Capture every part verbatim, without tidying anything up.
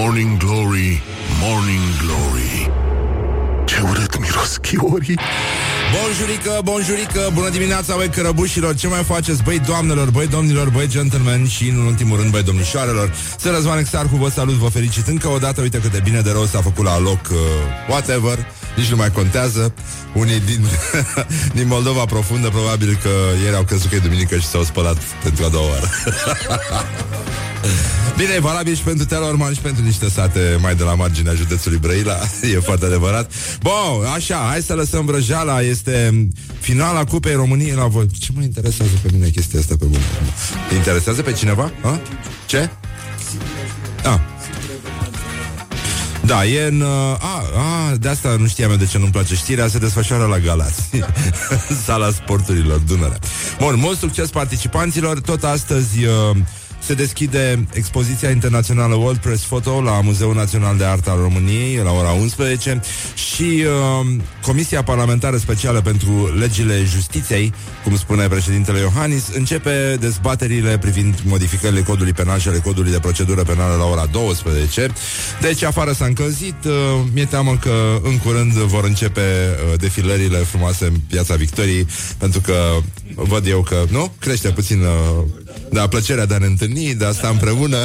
Morning Glory, Morning Glory. Ce urât miros chiorii. Bonjurică, bonjurică, bună dimineața, băi cărăbușilor. Ce mai faceți, băi doamnelor, băi domnilor, băi gentlemen și, în ultimul rând, băi domnișoarelor. Sunt Răzvan Exarcu, vă salut, vă felicit încă o dată. Uite cât de bine de rău s-a făcut la loc, uh, whatever, nici nu mai contează. Unii din, din Moldova profundă probabil că ieri au crezut că e duminică și s-au spălat pentru a doua oară. Bine, e valabil și pentru Telorman și pentru niște sate mai de la marginea județului Brăila. E foarte adevărat. Bun, așa, hai să lăsăm vrăjeala. Este finala Cupei României la voi. Ce mă interesează pe mine chestia asta, pe bun? Te interesează pe cineva? A? Ce? Ah. Da, e în... A, a, de asta nu știam eu de ce nu-mi place știrea. Se desfășoară la Galați. Sala sporturilor Dunărea. Bun, mult succes participanților. Tot astăzi... Uh, se deschide expoziția internațională World Press Photo la Muzeul Național de Artă al României la ora unsprezece și uh, Comisia Parlamentară Specială pentru Legile Justiției, cum spune președintele Iohannis, începe dezbaterile privind modificările codului penal și ale codului de procedură penală la ora douăsprezece. Deci afară s-a încălzit, uh, mi-e teamă că în curând vor începe uh, defilările frumoase în Piața Victoriei, pentru că văd eu că, nu? Crește puțin uh, da, plăcerea de a ne întâlni, de asta împreună,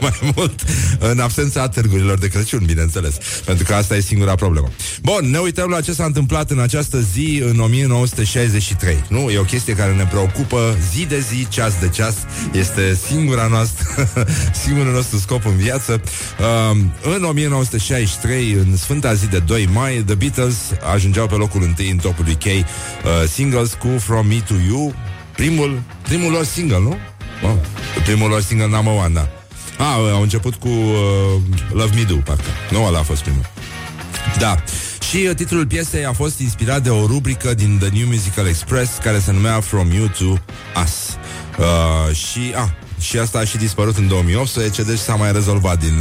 mai mult în absența târgurilor de Crăciun, bineînțeles, pentru că asta e singura problemă. Bun, ne uităm la ce s-a întâmplat în această zi în o mie nouă sute șaizeci și trei. Nu, e o chestie care ne preocupă zi de zi, ceas de ceas, este singura noastră, singurul nostru scop în viață. În o mie nouă sute șaizeci și trei, în sfânta zi de doi mai, The Beatles ajungeau pe locul întâi în topul U K singles cu From Me to You, primul, primul lor single, nu? Wow. Primul lor single number one, da. Ah, au început cu uh, Love Me Do, parcă. Nu, ăla a fost primul. Da. Și uh, titlul piesei a fost inspirat de o rubrică din The New Musical Express care se numea From You to Us. Uh, și, ah, și asta a și dispărut în două mii optsprezece, deci s-a mai rezolvat din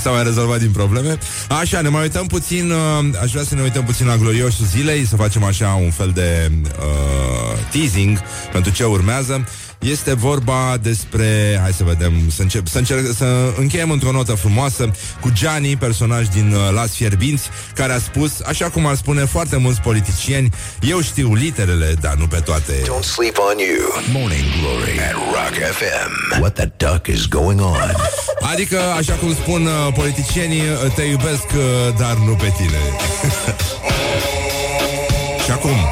s-a mai rezolvat din probleme. Așa, ne mai uităm puțin, uh, aș vrea să ne uităm puțin la gloriosul zilei, să facem așa un fel de uh, teasing pentru ce urmează. Este vorba despre... Hai să vedem, să, încep, să, încerc, să încheiem într-o notă frumoasă cu Gianni, personaj din uh, Las Fierbinți, care a spus, așa cum ar spune foarte mulți politicieni, eu știu literele, dar nu pe toate. Don't sleep on you. Morning Glory at Rock F M. What the duck is going on? Adică, așa cum spun uh, politicienii, te iubesc, uh, dar nu pe tine. Și acum I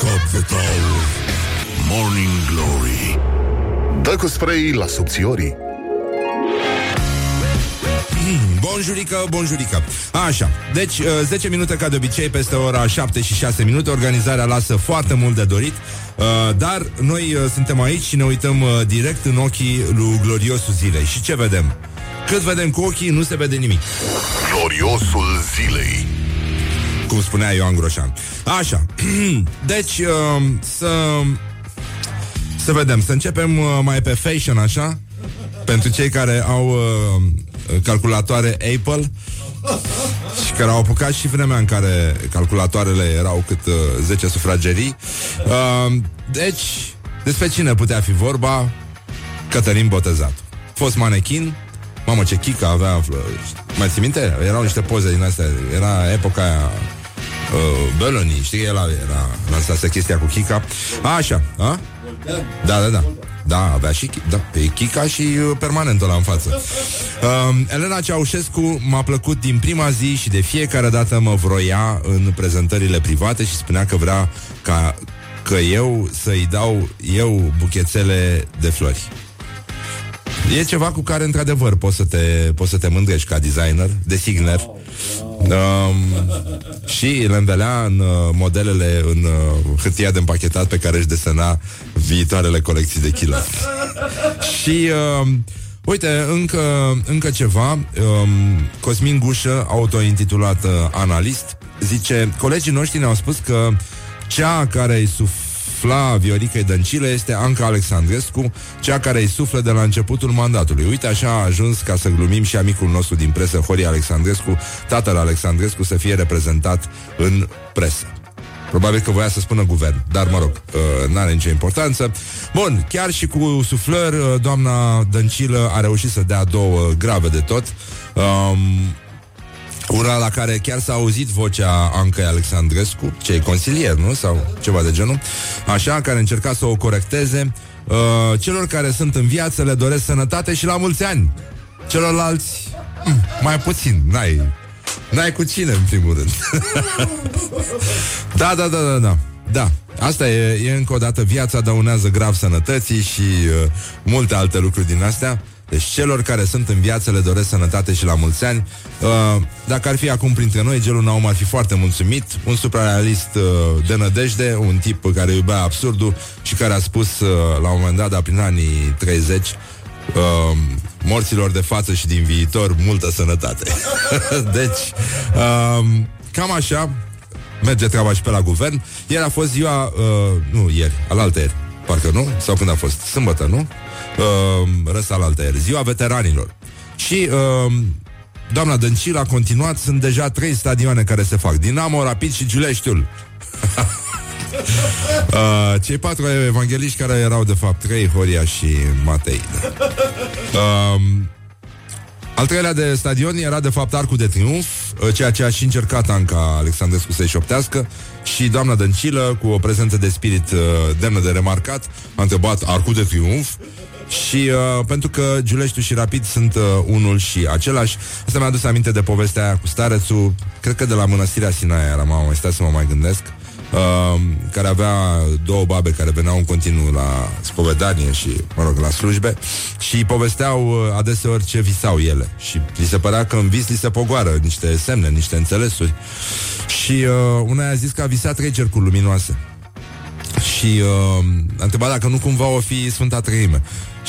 got the tower. Morning Glory. Dă cu spray la subțiorii. Mm, bonjurică, bonjurică. Așa, deci zece minute ca de obicei, peste ora șapte și șase minute. Organizarea lasă foarte mult de dorit, dar noi suntem aici și ne uităm direct în ochii lui gloriosul zilei. Și ce vedem? Cât vedem cu ochii, nu se vede nimic. Gloriosul zilei, cum spunea Ioan Groșan. Așa, deci să... Să vedem, să începem uh, mai pe fashion, așa. Pentru cei care au uh, calculatoare Apple și care au apucat și vremea în care calculatoarele erau cât uh, zece sufragerii. uh, Deci, despre cine putea fi vorba? Cătălin Botezatu, fost manechin. Mamă, ce chică avea. Mai ții minte? Erau niște poze din astea. Era epoca aia uh, Belloni, știi? El era lansase chestia cu chica. Așa, a? Da, da, da. Da, avea și da, pe chica și uh, permanentul la în față. Uh, Elena Ceaușescu m-a plăcut din prima zi și de fiecare dată mă vroia în prezentările private și spunea că vrea ca că eu să-i dau eu buchețele de flori. E ceva cu care, într-adevăr, poți să te, poți să te mândrești ca designer, designer. Um, și le învelea în uh, modelele, în uh, hârtia de împachetat pe care își desena viitoarele colecții de chilați. Și, uh, uite, încă, încă ceva. um, Cosmin Gușă, autointitulat uh, analist, zice, colegii noștri ne-au spus că cea care îi sufla Vioricăi Dăncilă este Anca Alexandrescu, cea care îi suflă de la începutul mandatului. Uite, așa a ajuns, ca să glumim, și amicul nostru din presă, Horia Alexandrescu, tatăl Alexandrescu, să fie reprezentat în presă. Probabil că voia să spună guvern, dar mă rog, uh, n-are nicio importanță. Bun, chiar și cu suflări, uh, doamna Dăncilă a reușit să dea două grave de tot. um, Ura la care chiar s-a auzit vocea Ancăi Alexandrescu, ce consilier, nu? Sau ceva de genul. Așa, care încerca să o corecteze. uh, Celor care sunt în viață le doresc sănătate și la mulți ani. Celorlalți, mm, mai puțin, n-ai... N-ai cu cine, în primul rând. Da, da, da, da, da. Da, asta e, e încă o dată. Viața dăunează grav sănătății și uh, multe alte lucruri din astea. Deci celor care sunt în viață le doresc sănătate și la mulți ani. uh, Dacă ar fi acum printre noi, Gelu Naum ar fi foarte mulțumit. Un suprarealist uh, de nădejde, un tip care iubea absurdul și care a spus uh, la un moment dat, dar prin anii treizeci, Uh, morților de față și din viitor multă sănătate. Deci uh, cam așa merge treaba și pe la guvern. Ieri a fost ziua uh, nu ieri, alaltă ieri, parcă nu? Sau când a fost? Sâmbătă, nu? Uh, Răs alaltă ieri, ziua veteranilor. Și uh, doamna Dăncilă a continuat. Sunt deja trei stadioane care se fac: Dinamo, Rapid și Giuleștiul. Uh, cei patru evangheliști care erau de fapt trei, Horia și Matei. uh, Al treilea de stadion era de fapt Arcul de Triunf, ceea ce a și încercat Anca Alexandrescu să-i șoptească. Și doamna Dăncilă, cu o prezență de spirit uh, demnă de remarcat, a întrebat: Arcul de Triunf? Și uh, pentru că Giuleștiul și Rapid sunt uh, unul și același. Asta mi-a adus aminte de povestea aia cu starețul. Cred că de la Mănăstirea Sinaia era, m-am stat să mă mai gândesc. Uh, care avea două babe care veneau în continuu la spovedanie și, mă rog, la slujbe, și povesteau uh, adeseori ce visau ele și li se părea că în vis li se pogoară niște semne, niște înțelesuri. Și uh, una a zis că a visat trei cercuri luminoase și uh, a întrebat dacă nu cumva o fi Sfânta Treime.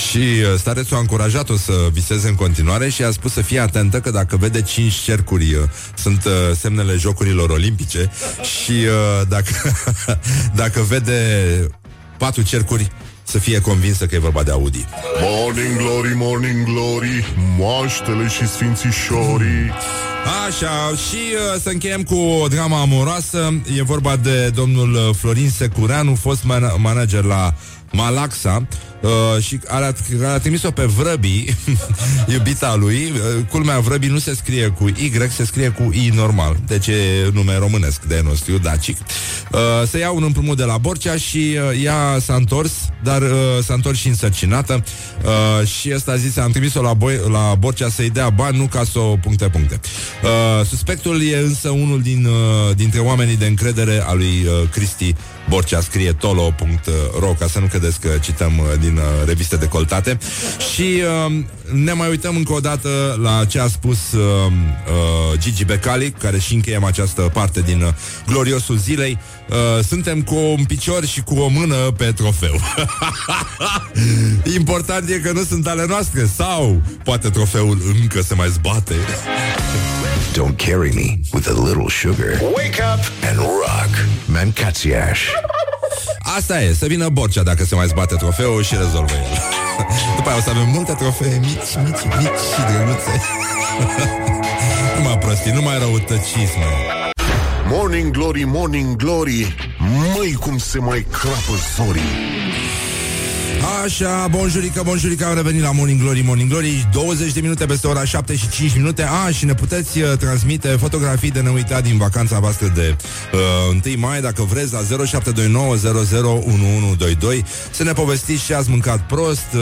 Și uh, starețul a încurajat-o să viseze în continuare și a spus să fie atentă că dacă vede cinci cercuri, uh, sunt uh, semnele Jocurilor Olimpice, și uh, dacă, dacă vede patru cercuri, să fie convinsă că e vorba de Audi. Morning glory, morning glory, moaștele și sfințișorii. Așa, și uh, să încheiem cu o dramă amoroasă. E vorba de domnul Florin Secureanu, fost man- manager la Malaxa, uh, și a, a trimis-o pe Vrăbii, iubita lui. uh, Culmea, Vrăbii nu se scrie cu Y, se scrie cu I normal, deci e nume românesc de nostru, dacic. uh, Să ia un împrumut de la Borcea și uh, ea s-a întors, dar uh, s-a întors și însărcinată. uh, Și ăsta a zis, am trimis-o la, boi, la Borcea să-i dea bani, nu ca să o puncte, puncte. uh, Suspectul e însă unul din, uh, dintre oamenii de încredere a lui uh, Cristi Borcea, scrie tolo punct ro, ca să nu credeți că cităm din reviste decoltate. Și uh, ne mai uităm încă o dată la ce a spus uh, uh, Gigi Becali, care și încheiem această parte din uh, gloriosul zilei. Uh, suntem cu un picior și cu o mână pe trofeu. Important e că nu sunt ale noastre, sau poate trofeul încă se mai zbate. Don't carry me with a little sugar. Wake up and rock, Mancațiaș. Asta e, să vină Borcea dacă se mai zbate trofeul și rezolvă el. După aia o să avem multe trofee mici, mici, mici și drăguțe. Nu mai prostii, nu mai răutăciți, mă. Morning glory, morning glory, măi cum se mai crapă zorii. Așa, bonjurică, bonjurică, am revenit la Morning Glory, Morning Glory, douăzeci de minute peste ora șapte și cinci minute. A, și ne puteți uh, transmite fotografii de neuitat din vacanța voastră de uh, întâi mai, dacă vreți, la zero șapte doi nouă zero zero unu unu doi doi. Să ne povestiți ce ați mâncat prost, uh,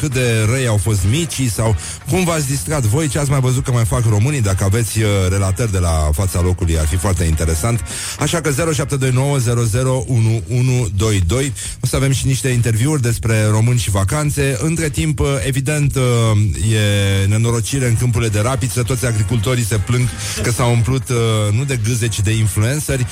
cât de răi au fost micii, sau cum v-ați distrat voi, ce ați mai văzut că mai fac românii. Dacă aveți uh, relatări de la fața locului, ar fi foarte interesant. Așa că zero șapte doi nouă zero zero unu unu doi doi. O să avem și niște interviuri despre români și vacanțe. Între timp, evident, e nenorocire în câmpurile de rapiță. Toți agricultorii se plâng că s-au umplut nu de gâze, ci de influenceri.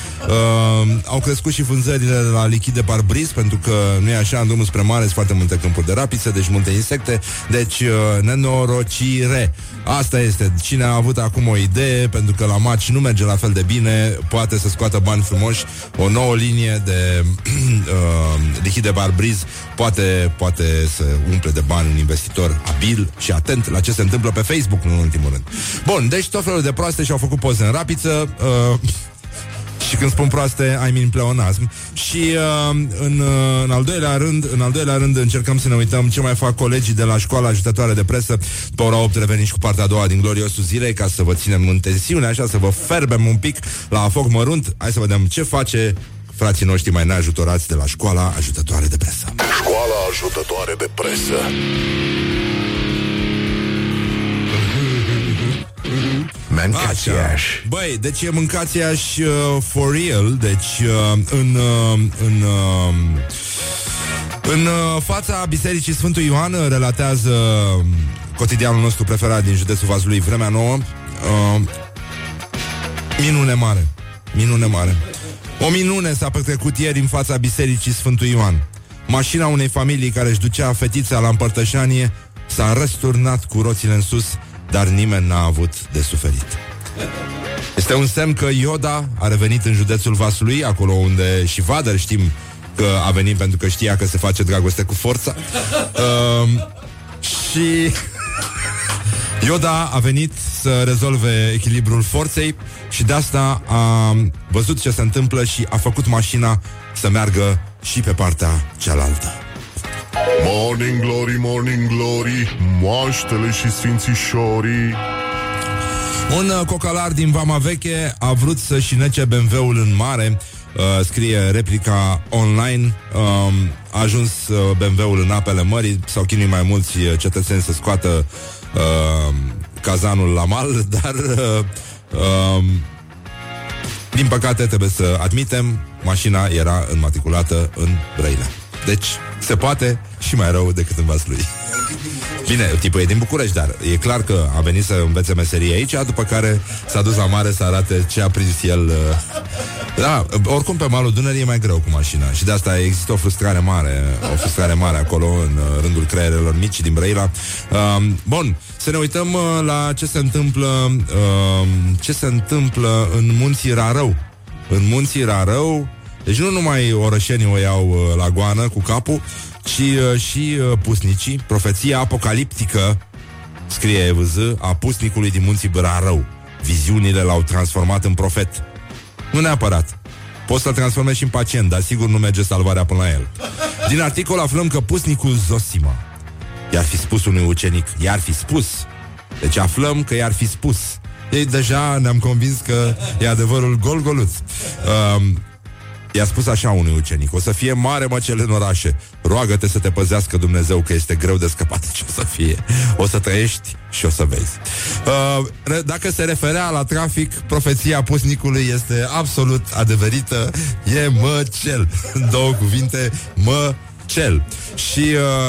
Au crescut și vânzările la lichid de parbriz, pentru că nu e așa, în drumul spre mare sunt foarte multe câmpuri de rapiță, deci multe insecte. Deci nenorocire. Asta este. Cine a avut acum o idee, pentru că la Maci nu merge la fel de bine, poate să scoată bani frumoși. O nouă linie de lichid de parbriz poate poate să umple de bani un investitor abil și atent la ce se întâmplă pe Facebook, nu în ultimul rând. Bun, deci tot felul de proaste și-au făcut poze în rapiță. uh, Și când spun proaste, I mean pleonasm. Și uh, în, în, al doilea rând, în al doilea rând încercăm să ne uităm ce mai fac colegii de la școala ajutătoare de presă. Pe ora opt revenim și cu partea a doua din gloriosul zilei, ca să vă ținem în tensiune, așa, să vă ferbem un pic la foc mărunt. Hai să vedem ce face frații noștri mai neajutorați de la școala ajutătoare de presă. Școala ajutătoare de presă. Mâncați Iași. Băi, deci e Mâncați Iași uh, for real. Deci uh, în uh, în uh, în uh, fața Bisericii Sfântul Ioan, relatează cotidianul nostru preferat din județul Vaslui, Vremea Nouă. uh, Minune mare. Minune mare. O minune s-a petrecut ieri în fața Bisericii Sfântul Ioan. Mașina unei familii care își ducea fetița la împărtășanie s-a răsturnat cu roțile în sus, dar nimeni n-a avut de suferit. Este un semn că Yoda a revenit în județul Vaslui, acolo unde și Vader știm că a venit, pentru că știa că se face dragoste cu forța. uh, Și Yoda a venit să rezolve echilibrul forței și de asta a văzut ce se întâmplă și a făcut mașina să meargă și pe partea cealaltă. Morning glory, morning glory, moaștele și sfințișorii. Un uh, cocalar din Vama Veche a vrut să-și nece B M W-ul în mare, uh, scrie replica online. uh, A ajuns uh, B M W-ul în apele mării. S-au chinuit mai mulți cetățeni să scoată uh, cazanul la mal, dar uh, uh, din păcate trebuie să admitem, mașina era înmatriculată în Brăila. Deci se poate și mai rău decât în Vaslui. Bine, tipul e din București, dar e clar că a venit să învețe meserie aici, după care s-a dus la mare să arate ce a prins el. Da, oricum pe malul Dunării e mai greu cu mașina și de asta există o frustrare mare, o frustrare mare acolo în rândul creierelor mici din Brăila. Bun, să ne uităm la ce se întâmplă, ce se întâmplă în munții Rarău. În munții Rarău, deci nu numai orășenii o iau la goană cu capul, ci și pusnicii. Profeția apocaliptică, scrie E V Z, a pusnicului din munții Rarău. Viziunile l-au transformat în profet. Nu neapărat. Poți să-l transforme și în pacient, dar sigur nu merge salvarea până la el. Din articol aflăm că pusnicul Zosima i-ar fi spus unui ucenic. I-ar fi spus. Deci aflăm că i-ar fi spus. Ei, deja ne-am convins că e adevărul gol-goluț. Um, I-a spus așa unui ucenic: o să fie mare măcele în orașe, roagă-te să te păzească Dumnezeu, că este greu de scăpat ce o să fie. O să trăiești și o să vezi. uh, Dacă se referea la trafic, profeția pusnicului este absolut adeverită. E măcel. În două cuvinte, măcel. Și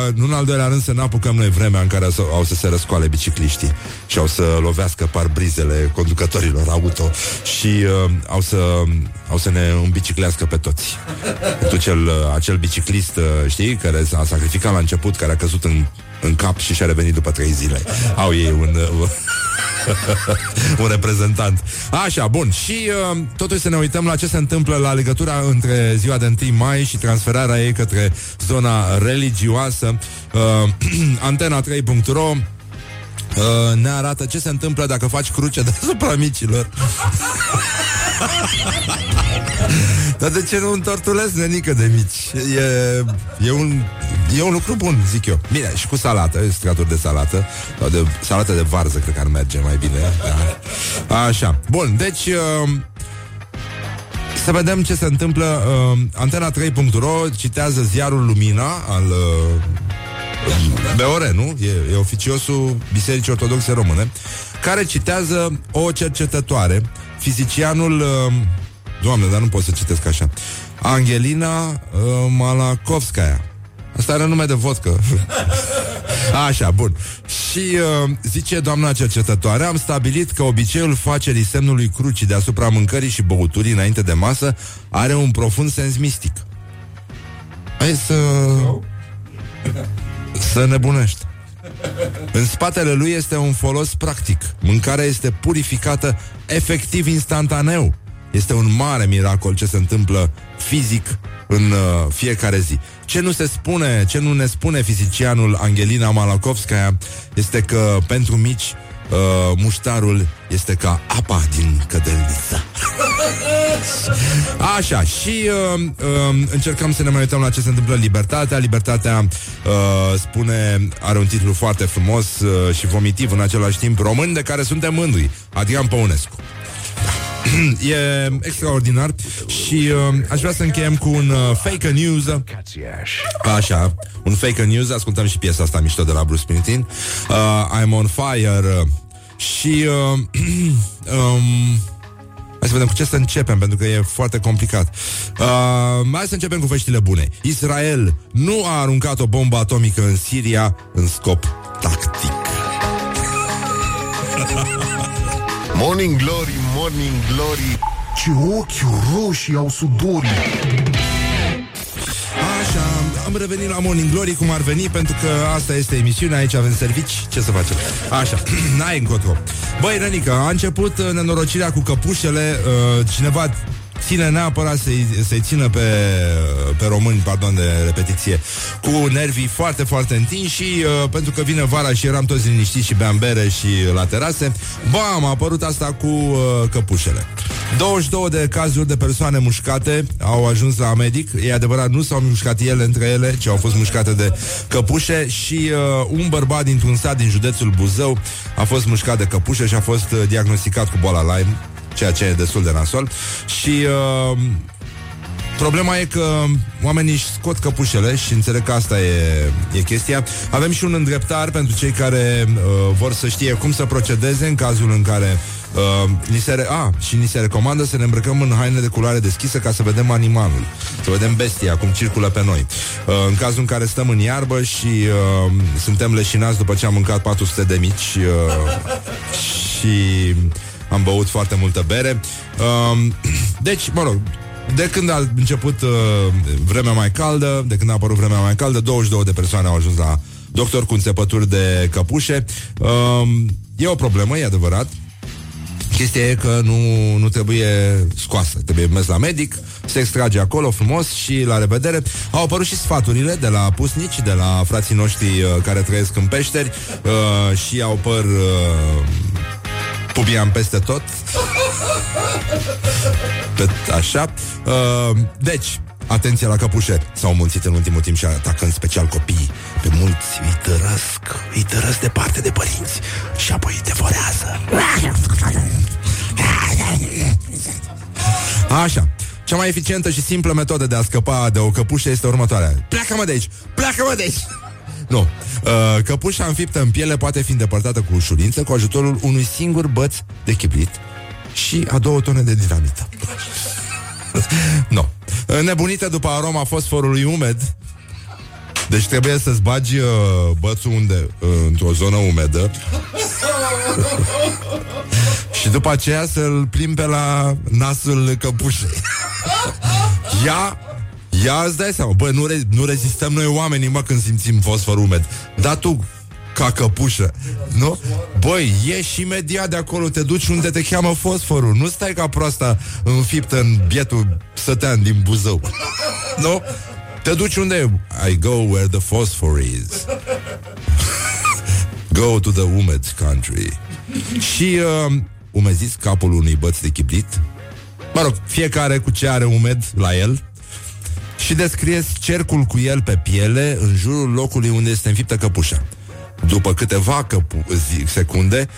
uh, nu în al doilea rând să ne apucăm noi vremea în care au să se răscoale bicicliștii și au să lovească parbrizele conducătorilor auto și uh, au, să, au să ne îmbiciclească pe toți. Tu cel, acel biciclist, uh, știi, care s-a sacrificat la început, care a căzut în, în cap și și-a revenit după trei zile. Au ei un, uh, un reprezentant. Așa, bun. Și uh, totuși să ne uităm la ce se întâmplă la legătura între ziua de întâi mai și transferarea ei către zona religioasă. uh, Antena trei punct ro uh, ne arată ce se întâmplă dacă faci cruce deasupra micilor. Dar de ce nu întortulezi nenică de mici? E, e, un, e un lucru bun, zic eu. Bine, și cu salată, straturi de salată sau de salată de varză, cred că ar merge mai bine, da. Așa, bun, deci uh, să vedem ce se întâmplă. uh, Antena trei punct ro citează ziarul Lumina al uh, B O R, nu? E, e oficiosul Bisericii Ortodoxe Române, care citează o cercetătoare, fizicianul... Uh, Doamne, dar nu pot să citesc așa. Angelina uh, Malakovskaya. Asta are nume de vodcă. Așa, bun. Și uh, zice doamna cercetătoare: am stabilit că obiceiul facerii semnului crucii deasupra mâncării și băuturii înainte de masă are un profund sens mistic. Hai să... să nebunești. În spatele lui este un folos practic. Mâncarea este purificată efectiv instantaneu. Este un mare miracol ce se întâmplă fizic în uh, fiecare zi. Ce nu se spune, ce nu ne spune fizicianul Angelina Malakovskaya este că pentru mici uh, muștarul este ca apa din cădelniță. Așa, și uh, uh, încercăm să ne mai uităm la ce se întâmplă. Libertatea, Libertatea uh, spune, are un titlu foarte frumos uh, și vomitiv în același timp: români de care suntem mândri. Adrian Păunescu. E extraordinar. Și uh, aș vrea să încheiem cu un uh, fake news. Așa, un fake news. Ascultăm și piesa asta mișto de la Bruce Springsteen, uh, I'm on fire. Și uh, um, hai să vedem cu ce să începem, pentru că e foarte complicat. uh, Hai să începem cu veștile bune. Israel nu a aruncat o bombă atomică în Siria în scop tactic. Morning Glory, Morning Glory, ce ochi roșii au sudorii. Așa, am revenit la Morning Glory, cum ar veni, pentru că asta este emisiunea, aici avem servici, ce să facem? Așa, n-ai încotro. Băi, Rănică, a început nenorocirea cu căpușele, uh, cineva ține neapărat să-i, să-i țină pe, pe români, pardon de repetiție, cu nervii foarte, foarte întinși și uh, pentru că vine vara și eram toți liniștiți și beam bere și la terase, bam, a apărut asta cu uh, căpușele. douăzeci și două de cazuri de persoane mușcate au ajuns la medic. E adevărat, nu s-au mușcat ele între ele, ci au fost mușcate de căpușe. Și uh, un bărbat dintr-un sat din județul Buzău a fost mușcat de căpușe și a fost uh, diagnosticat cu boala Lyme, ceea ce e destul de nasol. Și uh, problema e că oamenii își scot căpușele și înțeleg că asta e, e chestia. Avem și un îndreptar pentru cei care uh, vor să știe cum să procedeze în cazul în care uh, ni se re- a, și ni se recomandă să ne îmbrăcăm în haine de culoare deschisă ca să vedem animalul, să vedem bestia cum circulă pe noi. Uh, în cazul în care stăm în iarbă și uh, suntem leșinați după ce am mâncat patru sute de mici uh, și am băut foarte multă bere. Deci, mă rog, de când a început vremea mai caldă, de când a apărut vremea mai caldă, douăzeci și două de persoane au ajuns la doctor cu înțepături de căpușe. E o problemă, e adevărat. Chestia e că nu, nu trebuie scoasă, trebuie mers la medic, se extrage acolo frumos și la revedere. Au apărut și sfaturile de la pusnici, de la frații noștri care trăiesc în peșteri și au păr... pubiam peste tot. Pe, așa. Uh, deci, atenție la căpușe. S-au mulțit în ultimul timp și atacă în special copiii. Pe mulți îi tărăsc, îi tărăsc departe de părinți și apoi îi devorează. Așa. Cea mai eficientă și simplă metodă de a scăpa de o căpușă este următoarea. Pleacă-mă de aici! Pleacă-mă de aici! Nu. Uh, căpușa înfiptă în piele poate fi îndepărtată cu ușurință cu ajutorul unui singur băț de chibrit și a două tone de dinamită. No. Nebunită după aroma fosforului umed, deci trebuie să-ți bagi uh, bățul unde? Uh, într-o zonă umedă. Și după aceea să-l plimbi pe la nasul căpușei. Ia... Ia, îți dai seama, bă, nu, re- nu rezistăm noi oamenii, mă, când simțim fosfor umed. Dar tu, ca căpușă, nu? Băi, ieși imediat de acolo, te duci unde te cheamă fosforul. Nu stai ca proasta înfiptă în bietul sătean din Buzău. Nu? Te duci unde? I go where the phosphor is. Go to the umed country. Și uh, umeziți capul unui băț de chibrit. Mă rog, fiecare cu ce are umed la el. Și descrieți cercul cu el pe piele în jurul locului unde este înfiptă căpușa. După câteva căpu- zi, secunde,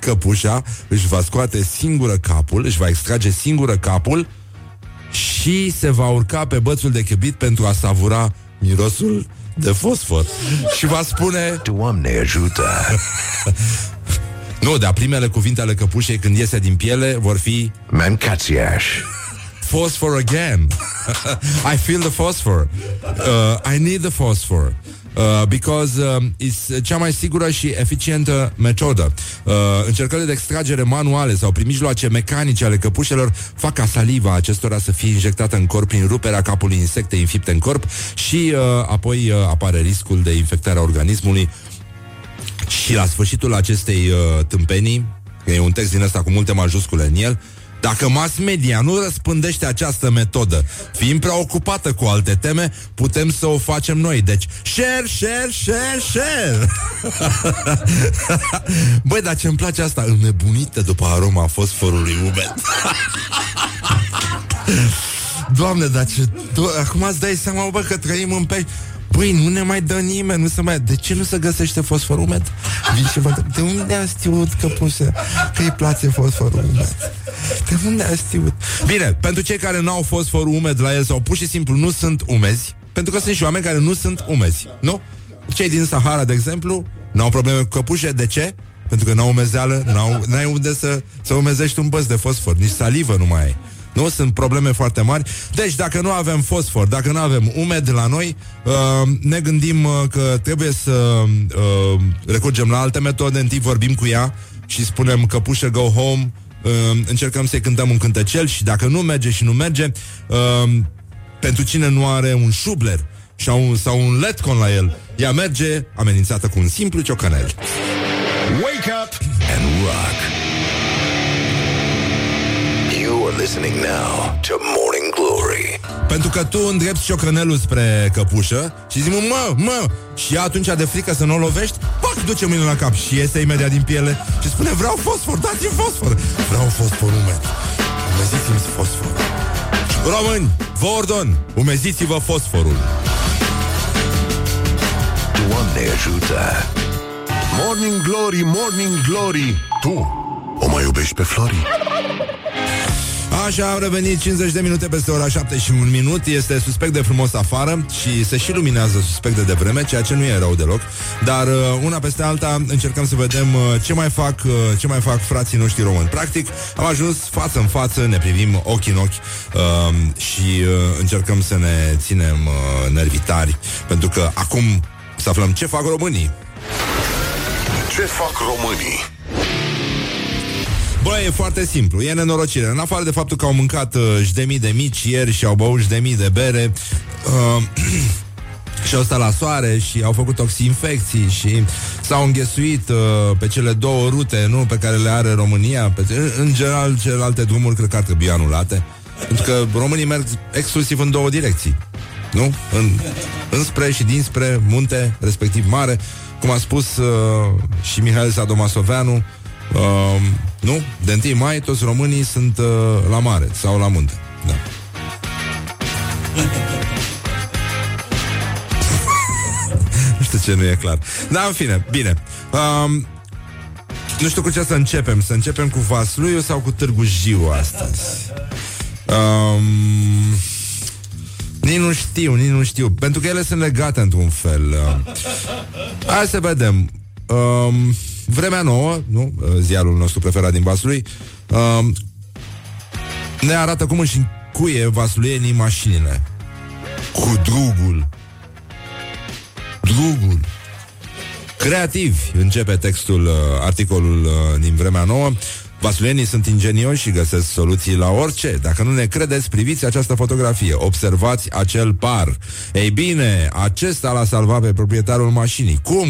căpușa își va scoate singură capul, își va extrage singură capul și se va urca pe bățul de chibrit pentru a savura mirosul de fosfor. Și va spune... Doamne ajută! Nu, dar primele cuvinte ale căpușei când iese din piele vor fi... Mancațiaș! Phosphor again. I feel the phosphor. Uh, I need the phosphor. Uh, because um, it's cea mai sigură și eficientă metodă. Uh, încercările de extragere manuale sau prin mijloace mecanice ale căpușelor fac ca saliva acestora să fie injectată în corp prin ruperea capului insectei infipte în corp și uh, apoi uh, apare riscul de infectarea organismului. Și la sfârșitul acestei uh, tâmpenii, e un text din ăsta cu multe majuscule în el, Dacă mass media nu răspândește această metodă, fiind preocupată cu alte teme, putem să o facem noi. Deci, share, share, share, share. Băi, dar ce-mi place asta, înnebunită după aroma fosforului umed. Doamne, dar ce... Acum îți dai seama, bă, că trăim în pe... Băi, nu ne mai dă nimeni, nu se mai... De ce nu se găsește fosfor umed? De unde a știut că puse... că îi place fosforul umed? De unde a știut? Bine, pentru cei care n-au fosfor umed la el sau pur și simplu nu sunt umezi, pentru că sunt și oameni care nu sunt umezi, nu? Cei din Sahara, de exemplu, n-au probleme cu căpușe, de ce? Pentru că n-au umezeală, n-au, n-ai unde să, să umezești un băț de fosfor, nici salivă nu mai ai. Nu? Sunt probleme foarte mari. Deci dacă nu avem fosfor, dacă nu avem umed la noi, uh, ne gândim uh, că trebuie să uh, recurgem la alte metode. Întâi vorbim cu ea și spunem că Pusher go home, uh, încercăm să-i cântăm un cântecel și dacă nu merge și nu merge, uh, pentru cine nu are un șubler sau un, sau un letcon la el, ea merge amenințată cu un simplu ciocanel. Wake up and rock. Listening now to Morning Glory. Pentru că tu îndrepti ciocănelul spre căpușă și zici, mă, mă, și atunci de frică să nu o lovești, pac, duce mâinul la cap și iese imediat din piele și spune, vreau fosfor, dați-mi fosfor. Vreau fosfor umed. Umeziți-mi fosfor. Români, vă ordon, umeziți-vă fosforul. Doamne ajută. Morning Glory, Morning Glory, tu o mai iubești pe Flori? Așa, am revenit cincizeci de minute peste ora șapte și un minut. Este suspect de frumos afară și se și luminează suspect de devreme, ceea ce nu e rău deloc. Dar una peste alta încercăm să vedem ce mai fac, ce mai fac frații noștri români. Practic, am ajuns față în față, ne privim ochi în ochi uh, și uh, încercăm să ne ținem uh, nervitari, pentru că acum să aflăm ce fac românii. Ce fac românii? Băi, e foarte simplu, e nenorocire. În afară de faptul că au mâncat uh, jdemii de mici ieri și au băut jdemii de bere uh, și au stat la soare și au făcut toxinfecții și s-au înghesuit uh, pe cele două rute, nu, pe care le are România. Pe, în, în general, celelalte drumuri cred că ar trebui anulate, pentru că românii merg exclusiv în două direcții, nu? În, înspre și dinspre munte, respectiv mare, cum a spus uh, și Mihail Sadomasoveanu. Uh, nu? De întâi mai toți românii sunt uh, la mare sau la munte. Da. Nu știu ce nu e clar. Dar în fine, bine. Uh, nu știu cu ce să începem. Să începem cu Vasluiu sau cu Târgu Jiu astăzi? Uh, nici nu știu, nici nu știu. Pentru că ele sunt legate într-un fel. Uh, hai să vedem. Uh, Vremea Nouă, nu? Ziarul nostru preferat din Vaslui, uh, ne arată cum își încuie vasluienii mașinile. Cu drugul. Drugul. Creativi, începe textul, uh, articolul uh, din Vremea Nouă. Vasluienii sunt ingenioși și găsesc soluții la orice. Dacă nu ne credeți, priviți această fotografie. Observați acel par. Ei bine, acesta l-a salvat pe proprietarul mașinii. Cum?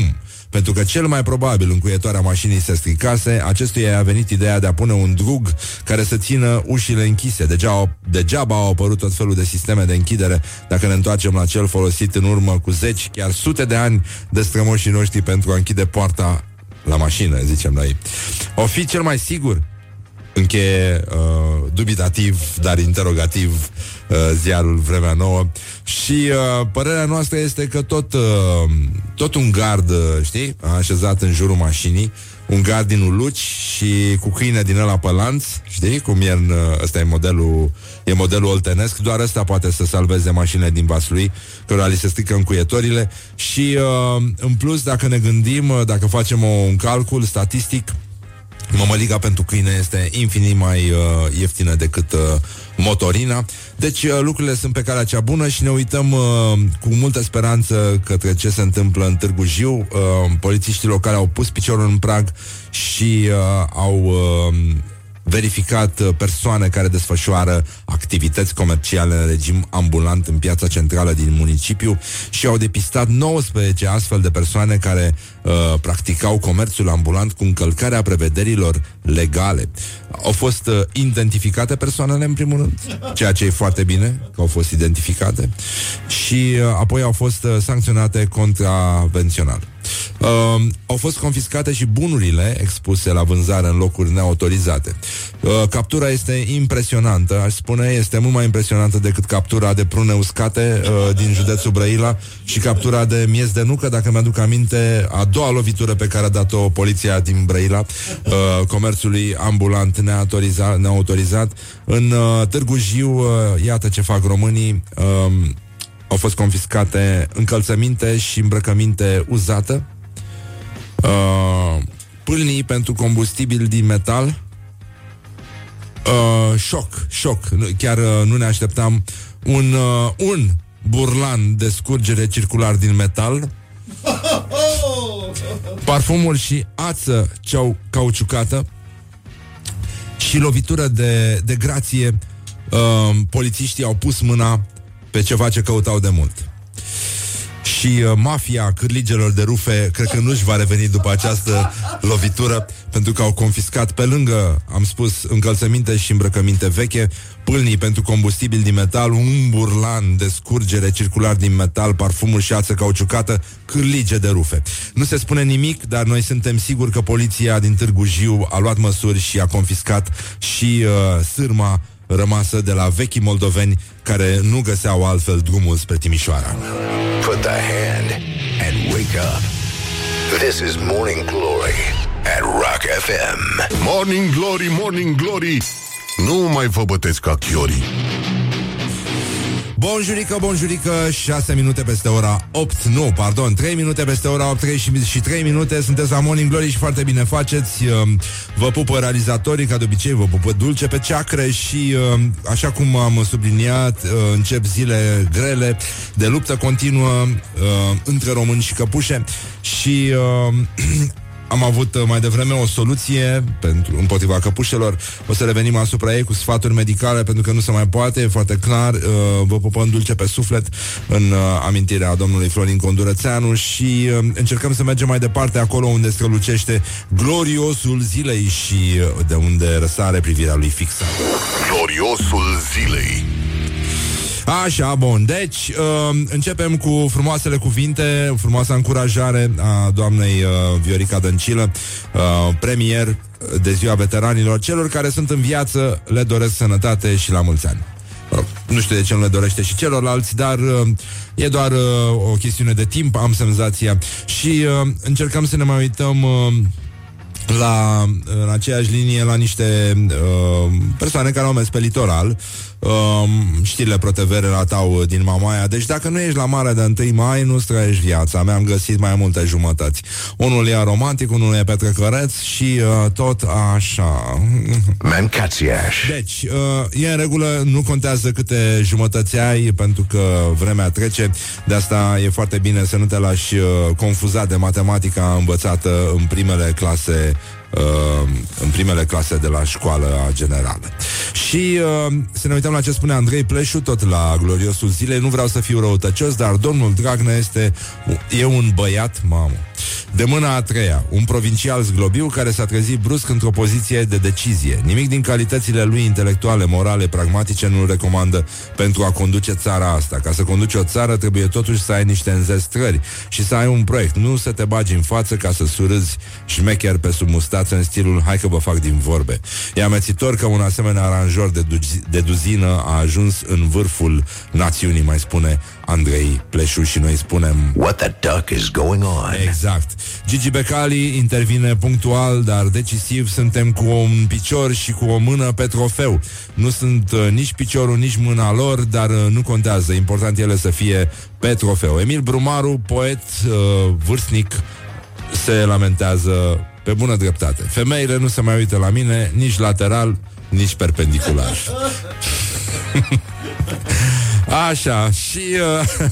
Pentru că cel mai probabil încuietoarea mașinii se stricase, acestuia a venit ideea de a pune un drug care să țină ușile închise. Degeaba, degeaba au apărut tot felul de sisteme de închidere dacă ne întoarcem la cel folosit în urmă cu zeci, chiar sute de ani de strămoșii noștri pentru a închide poarta la mașină, zicem noi. O fi cel mai sigur? Încheie uh, dubitativ, dar interogativ, uh, ziarul Vremea Nouă. Și uh, părerea noastră este că tot, uh, tot un gard, uh, știi, a așezat în jurul mașinii, un gard din uluci și cu câine din ăla pe lanț, știi, cum e în, uh, ăsta e modelul, e modelul oltenesc, doar ăsta poate să salveze mașinile din Vaslui, cărora li se strică încuietorile. Și uh, în plus, dacă ne gândim, uh, dacă facem o, un calcul statistic, mămăliga pentru câine este infinit mai uh, ieftină decât uh, motorina. Deci uh, lucrurile sunt pe calea cea bună și ne uităm uh, cu multă speranță către ce se întâmplă în Târgu Jiu. Uh, polițiștii locali au pus piciorul în prag și uh, au uh, verificat persoane care desfășoară activități comerciale în regim ambulant în piața centrală din municipiu și au depistat nouăsprezece astfel de persoane care uh, practicau comerțul ambulant cu încălcarea prevederilor legale. Au fost uh, identificate persoanele, în primul rând, ceea ce e foarte bine că au fost identificate, și uh, apoi au fost uh, sancționate contravențional. Uh, au fost confiscate și bunurile expuse la vânzare în locuri neautorizate. Uh, captura este impresionantă, aș spune, este mult mai impresionantă decât captura de prune uscate uh, din județul Brăila și captura de miez de nucă, dacă mi-aduc aminte, a doua lovitură pe care a dat-o poliția din Brăila uh, comerțului ambulant neautorizat, neautorizat. În uh, Târgu Jiu, uh, iată ce fac românii, uh, au fost confiscate încălțăminte și îmbrăcăminte uzată, uh, pâlnii pentru combustibil din metal. Uh, șoc, șoc, chiar uh, nu ne așteptam. Un, uh, un burlan de scurgere circular din metal, parfumul și ață ceau cauciucată și lovitură de, de grație. uh, Polițiștii au pus mâna pe ceva ce căutau de mult. Și uh, mafia cârligelor de rufe cred că nu-și va reveni după această lovitură, pentru că au confiscat, pe lângă, am spus, încălțăminte și îmbrăcăminte veche, pâlnii pentru combustibil din metal, un burlan de scurgere circular din metal, parfumul și ață cauciucată, cârlige de rufe. Nu se spune nimic, dar noi suntem siguri că poliția din Târgu Jiu a luat măsuri și a confiscat și uh, sârma rămasă de la vechii moldoveni care nu găseau altfel drumul spre Timișoara. Put the hand and wake up. This is Morning Glory at Rock F M. Morning Glory, Morning Glory, nu mai vă bătesc ca chiorii. Bonjurică, bonjurică, șase minute peste ora opt, nu, pardon, trei minute peste ora opt, treizeci și trei minute, sunteți la Morning Glory și foarte bine faceți. Vă pupă realizatorii, ca de obicei, vă pupă dulce pe ceacre și, așa cum am subliniat, încep zile grele de luptă continuă între români și căpușe și... Am avut mai devreme o soluție pentru, împotriva căpușelor. O să revenim asupra ei cu sfaturi medicale, pentru că nu se mai poate, e foarte clar. uh, Vă pupăm dulce pe suflet în uh, amintirea domnului Florin Condurățeanu. Și uh, încercăm să mergem mai departe, acolo unde strălucește gloriosul zilei și uh, de unde răsare privirea lui fixă. Gloriosul zilei. Așa, bun, deci uh, începem cu frumoasele cuvinte, frumoasa încurajare a doamnei uh, Viorica Dăncilă, uh, premier de Ziua Veteranilor. Celor care sunt în viață le doresc sănătate și la mulți ani. Nu știu de ce nu le dorește și celorlalți, dar uh, e doar uh, o chestiune de timp, am senzația. Și uh, încercăm să ne mai uităm... Uh, La, în aceeași linie, la niște uh, persoane care au mers pe litoral. uh, Știrile ProTV relatau din Mamaia: deci dacă nu ești la mare de întâi mai, nu-ți trăiești viața. Mi-am găsit mai multe jumătăți. Unul e romantic, unul e petrecăreț și uh, tot așa. Deci, uh, e în regulă, nu contează câte jumătăți ai, pentru că vremea trece. De asta e foarte bine să nu te lași uh, confuzat de matematica învățată în primele clase în primele clase de la școală generală. Și uh, să ne uităm la ce spune Andrei Pleșu, tot la gloriosul zilei. Nu vreau să fiu răutăcios, dar domnul Dragnea este e un băiat, mamă, de mâna a treia, un provincial zglobiu care s-a trezit brusc într-o poziție de decizie. Nimic din calitățile lui intelectuale, morale, pragmatice nu-l recomandă pentru a conduce țara asta. Ca să conduci o țară trebuie totuși să ai niște înzestrări și să ai un proiect, nu să te bagi în față ca să surâzi șmecher pe sub mustață în stilul hai că vă fac din vorbe. E amețitor că un asemenea aranjor de, du- de duzină a ajuns în vârful națiunii, mai spune Andrei Pleșu și noi spunem what the duck is going on? Exact. Gigi Becali intervine punctual, dar decisiv. Suntem cu un picior și cu o mână pe trofeu. Nu sunt uh, nici piciorul, nici mâna lor, dar uh, nu contează. Important ele să fie pe trofeu. Emil Brumaru, poet uh, vârstnic, se lamentează pe bună dreptate. Femeile nu se mai uită la mine nici lateral, nici perpendicular. Așa, și uh,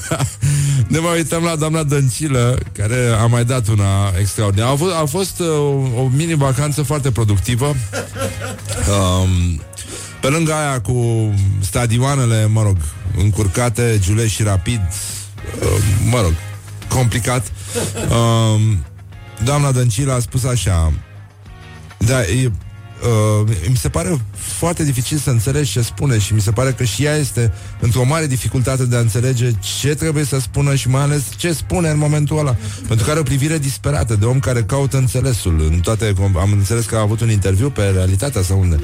Ne mai uităm la doamna Dăncilă, care a mai dat una extraordinară. A fost, a fost uh, o mini-vacanță foarte productivă. Um, pe lângă aia cu stadioanele, mă rog, încurcate, Giulești și Rapid, uh, mă rog, complicat. Um, doamna Dăncilă a spus așa, da, e, uh, mi se pare foarte dificil să înțelegi ce spune și mi se pare că și ea este într-o mare dificultate de a înțelege ce trebuie să spună și mai ales ce spune în momentul ăla, pentru că are o privire disperată de om care caută înțelesul în toate. Am înțeles că a avut un interviu pe Realitatea sau unde?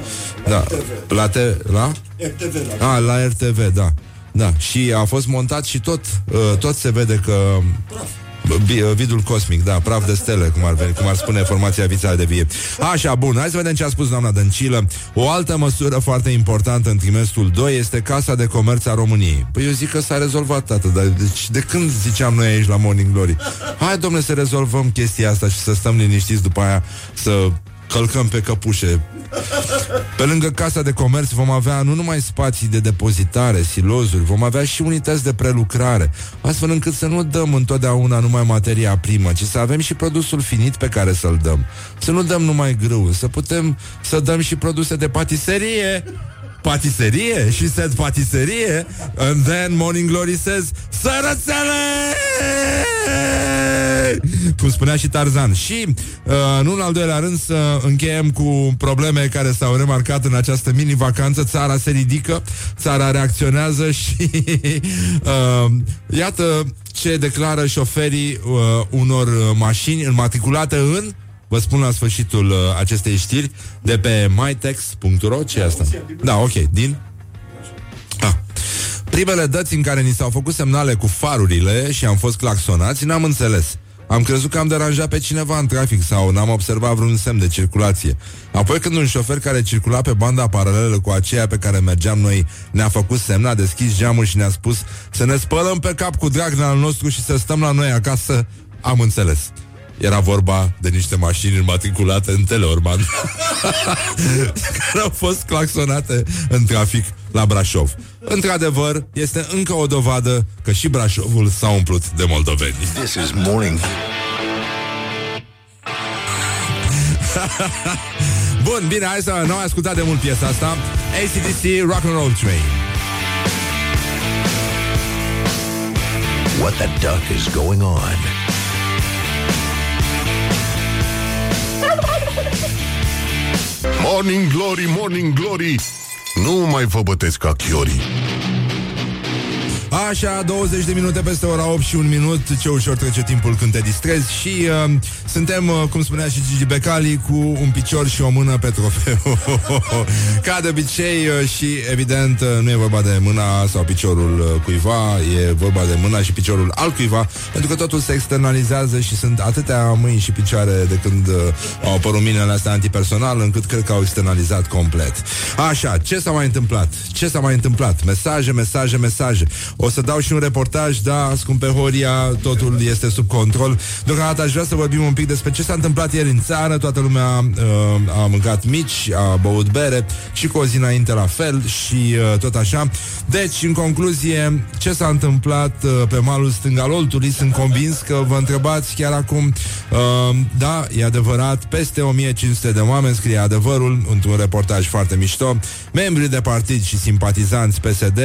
No, da, la R T V. La? R T V, la, ah, la R T V, da. Da, și a fost montat și tot uh, tot se vede că praf. B- vidul cosmic, da, praf de stele, cum ar, cum ar spune formația Vița de Vie. Așa, bun, hai să vedem ce a spus doamna Dăncilă. O altă măsură foarte importantă în trimestrul doi este Casa de Comerț a României. Păi eu zic că s-a rezolvat, tată, dar deci, de când ziceam noi aici la Morning Glory? Hai, domne, să rezolvăm chestia asta și să stăm liniștiți după aia să călcăm pe căpușe. Pe lângă Casa de Comerț vom avea nu numai spații de depozitare, silozuri, vom avea și unități de prelucrare, astfel încât să nu dăm întotdeauna numai materia primă, ci să avem și produsul finit pe care să-l dăm. Să nu dăm numai grâu, să putem să dăm și produse de patiserie. Patiserie? She said patiserie. And then Morning Glory says sărățele! Cum spunea și Tarzan. Și, uh, nu în al doilea rând, să încheiem cu probleme care s-au remarcat în această mini-vacanță. Țara se ridică, țara reacționează și uh, iată ce declară șoferii uh, unor mașini înmatriculate în... Vă spun la sfârșitul uh, acestei știri de pe mytex punct ro. Ce e asta? Da, ok, din... Ah. Primele dăți în care ni s-au făcut semnale cu farurile și am fost claxonați, n-am înțeles. Am crezut că am deranjat pe cineva în trafic sau n-am observat vreun semn de circulație. Apoi când un șofer care circula pe banda paralelă cu aceea pe care mergeam noi ne-a făcut semn, a deschis geamul și ne-a spus să ne spălăm pe cap cu dragnea al nostru și să stăm la noi acasă, am înțeles. Era vorba de niște mașini înmatriculate în Teleorman care au fost claxonate în trafic la Brașov. Într-adevăr, este încă o dovadă că și Brașovul s-a umplut de moldoveni. This is morning. Bun, bine, hai să n-am ascultat de mult piesa asta. A C D C, Rock and Roll Train. What the duck is going on? Morning Glory, Morning Glory, nu mai vă bătesc ca chiorii. Așa, douăzeci de minute peste ora opt și un minut. Ce ușor trece timpul când te distrezi. Și uh, suntem, uh, cum spunea și Gigi Becali, cu un picior și o mână pe trofeu. Ca de obicei uh, și evident uh, nu e vorba de mâna sau piciorul uh, cuiva. E vorba de mâna și piciorul altcuiva, pentru că totul se externalizează și sunt atâtea mâini și picioare de când uh, au apărut minele astea antipersonale, încât cred că au externalizat complet. Așa, ce s-a mai întâmplat? Ce s-a mai întâmplat? Mesaje, mesaje, mesaje. O să dau și un reportaj, da, scumpe Horia, totul este sub control. Deocamdată aș vrea să vorbim un pic despre ce s-a întâmplat ieri în țară. Toată lumea uh, a mâncat mici, a băut bere și cu o zi înainte la fel și uh, tot așa. Deci, în concluzie, ce s-a întâmplat uh, pe malul stâng al Oltului, sunt convins că vă întrebați chiar acum. Uh, da, e adevărat, peste o mie cinci sute de oameni, scrie Adevărul, într-un reportaj foarte mișto. Membrii de partid și simpatizanți P S D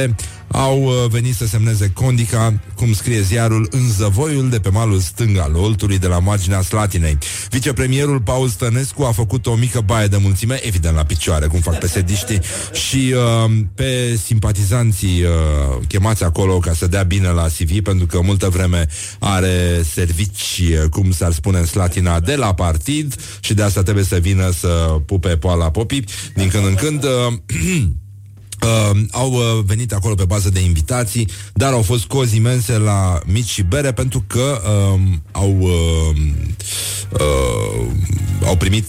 au uh, venit să semneze Condica, cum scrie ziarul, în zăvoiul de pe malul stâng al Oltului, de la marginea Slatinei. Vicepremierul Paul Stănescu a făcut o mică baie de mulțime, evident la picioare, cum fac pesediștii, și uh, pe simpatizanții uh, chemați acolo ca să dea bine la C V, pentru că multă vreme are servicii, cum s-ar spune în Slatina, de la partid și de asta trebuie să vină să pupe poala popii din când în când. Uh, Uh, au uh, venit acolo pe bază de invitații, dar au fost cozi imense la mici și bere, pentru că uh, au uh, uh, au primit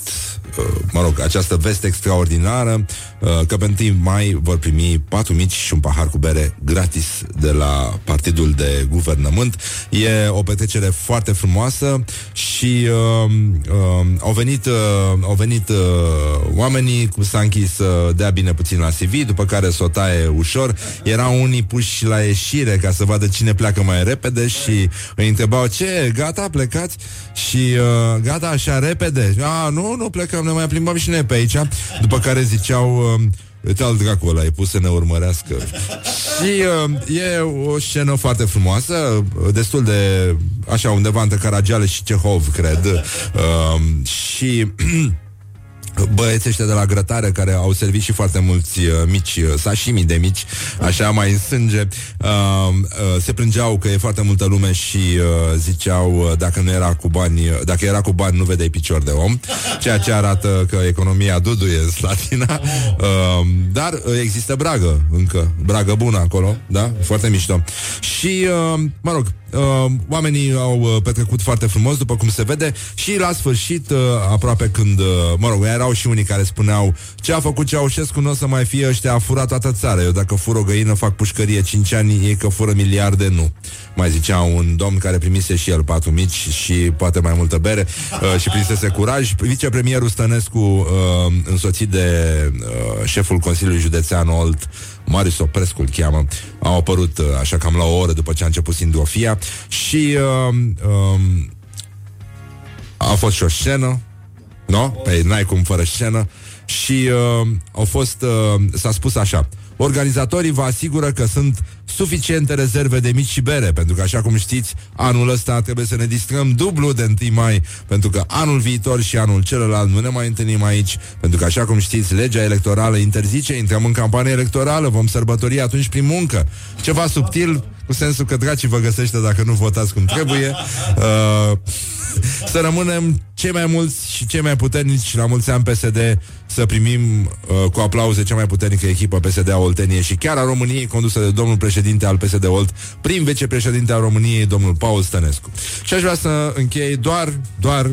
mă rog, această veste extraordinară că pe întâi mai vor primi patru mici și un pahar cu bere gratis de la Partidul de Guvernământ. E o petrecere foarte frumoasă și uh, uh, au venit, uh, au venit uh, oamenii cu Sanchi să dea bine puțin la C V, după care s-o taie ușor. Erau unii puși la ieșire ca să vadă cine pleacă mai repede și îi întrebau: ce, gata, plecați? Și uh, gata, așa, repede. A, nu, nu plecăm, ne mai plimbăm și noi pe aici. După care ziceau: uh, uite al dracu ăla, e pus să ne urmărească. Și uh, e o scenă foarte frumoasă, destul de, așa, undeva între Caragiale și Cehov, cred. uh, Și... băieții ăștia de la grătare, care au servit și foarte mulți uh, mici uh, sashimi de mici, așa mai în sânge, uh, uh, se plângeau că e foarte multă lume și uh, ziceau uh, dacă nu era cu bani, uh, dacă era cu bani nu vedeai picior de om, ceea ce arată că economia duduie în Slatina. Uh, dar uh, există bragă încă, bragă bună acolo, da? Foarte mișto. Și, uh, mă rog, Uh, oamenii au petrecut foarte frumos, după cum se vede. Și la sfârșit, uh, aproape când uh, mă rog, erau și unii care spuneau: ce a făcut Ceaușescu, nu o să mai fie, ăștia a furat toată țara, eu dacă fur o găină fac pușcărie cinci ani, ei că fură miliarde, nu. Mai zicea un domn care primise și el patru mici și poate mai multă bere uh, și prinsese curaj. Vicepremierul Stănescu, uh, însoțit de uh, șeful Consiliului Județean Olt, Marius Oprescu îl cheamă, au apărut uh, așa cam la o oră după ce a început sindrofia. Și uh, uh, a fost și o scenă, no? Păi n-ai cum fără scenă. Și uh, au fost, uh, s-a spus așa: organizatorii vă asigură că sunt suficiente rezerve de mici și bere, pentru că, așa cum știți, anul ăsta trebuie să ne distrăm dublu de întâi mai, pentru că anul viitor și anul celălalt nu ne mai întâlnim aici, pentru că, așa cum știți, legea electorală interzice, intrăm în campanie electorală, vom sărbători atunci prin muncă. Ceva subtil, cu sensul că dracii vă găsește dacă nu votați cum trebuie. Uh, să rămânem cei mai mulți și cei mai puternici. La mulți ani P S D, să primim uh, cu aplauze cea mai puternică echipă P S D a Olteniei și chiar a României, condusă de domnul președinte al P S D Olt, prim vicepreședinte al României, domnul Paul Stănescu. Și aș vrea să închei doar, doar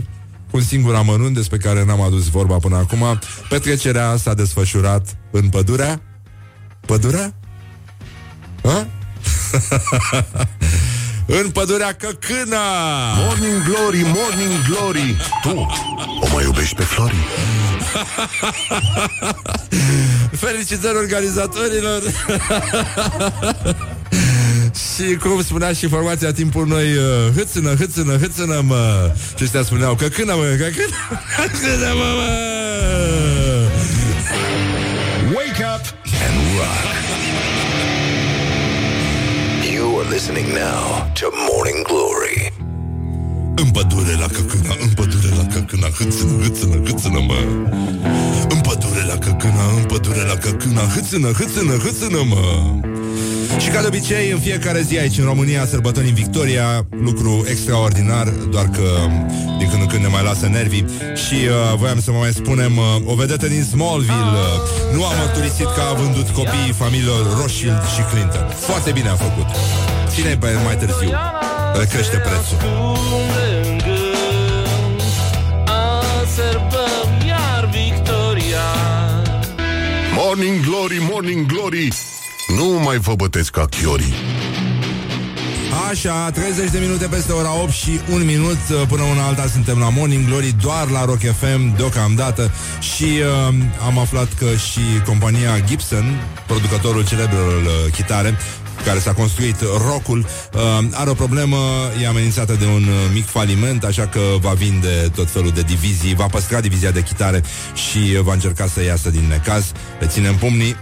cu un singur amănunt despre care n-am adus vorba până acum. Petrecerea s-a desfășurat în pădurea... Pădurea? Ha? În pădurea Căcâna. Morning glory, morning glory, tu o mai iubești pe Flori? Felicitări organizatorilor. Și cum spunea și informația timpul noi, hâțână, hâțână, hâțână, mă. Și ăștia spuneau: Căcâna, mă, Căcâna, Căcâna, mă, mă. Wake up and rock. You're listening now to Morning Glory. În pădure la Căcâna, în pădure la Căcâna, hâțână, hâțână, hâțână, mă. În pădure la Căcâna, în pădure la Căcâna, hâțână, hâțână, hâțână, mă. Și ca de obicei, în fiecare zi aici în România sărbătorim Victoria, lucru extraordinar, doar că din când în când ne mai lasă nervii. Și uh, voiam să vă mai spunem, uh, o vedetă din Smallville uh, nu a mărturisit că a vândut copiii familiilor Rothschild și Clinton. Foarte bine a făcut. Ține-i pe el mai târziu, îl crește prețul. Morning glory, morning glory, nu mai vă bătesc ca chiorii. Așa, treizeci de minute peste ora opt și un minut. Până una alta suntem la Morning Glory, doar la Rock F M deocamdată. Și uh, am aflat că și compania Gibson, producătorul celebrelor uh, chitare care s-a construit rock-ul, uh, are o problemă, e amenințată de un mic faliment, așa că va vinde tot felul de divizii, va păstra divizia de chitare și va încerca să iasă din necaz. Le ținem pumnii.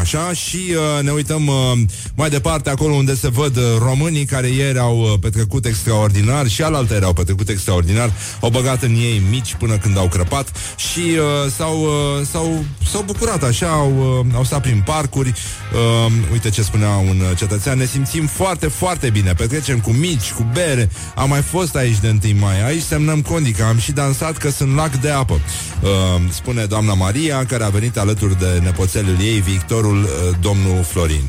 Așa, și uh, ne uităm uh, mai departe, acolo unde se văd românii care ieri au petrecut extraordinar și alaltă ieri au petrecut extraordinar, au băgat în ei mici până când au crăpat și uh, s-au, uh, s-au, s-au bucurat, așa, au, uh, au stat prin parcuri. Uh, uite ce spunea un cetățean: ne simțim foarte, foarte bine, petrecem cu mici, cu bere, am mai fost aici de întâi mai, aici semnăm condica, am și dansat că sunt lac de apă, uh, spune doamna Maria, care a venit alături de nepoțelul ei, Victorul, uh, domnul Florin.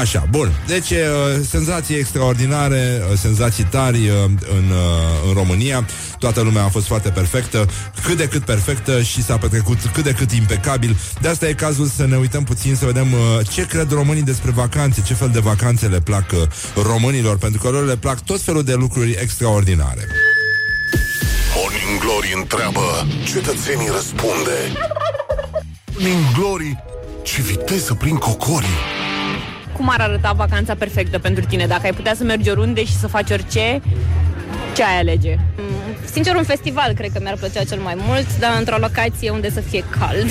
Așa, bun, deci uh, senzații extraordinare, uh, senzații tari uh, în, uh, în România. toată lumea a fost foarte perfectă, cât de cât perfectă și s-a petrecut cât de cât impecabil. De asta e cazul să ne uităm puțin, să vedem uh, ce cred românii despre vacanțe, ce fel de vacanțe le plac uh, românilor, pentru că lor le plac tot felul de lucruri extraordinare. Morning Glory întreabă, cetățenii răspunde. Morning Glory, ce viteză prin cocorii. Cum ar arăta vacanța perfectă pentru tine? Dacă ai putea să mergi oriunde și să faci orice, ce ai alege? Mm, sincer, un festival cred că mi-ar plăcea cel mai mult, dar într-o locație unde să fie cald.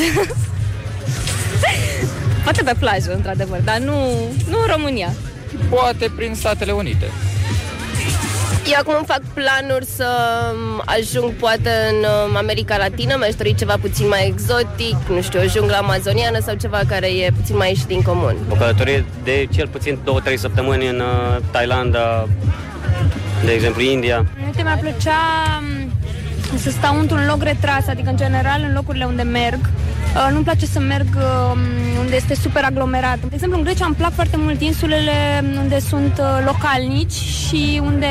Poate pe plajă, într-adevăr, dar nu, nu în România. Poate prin Statele Unite. Eu acum fac planuri să ajung poate în America Latină, mi-aș dori ceva puțin mai exotic, nu știu, o junglă amazoniană sau ceva care e puțin mai ieșit din comun. O călătorie de cel puțin două trei săptămâni în Thailanda, de exemplu India. Mie mi-ar plăcea să stau într-un loc retras, adică în general în locurile unde merg. Nu-mi place să merg unde este super aglomerat. De exemplu, în Grecia îmi plac foarte mult insulele unde sunt localnici și unde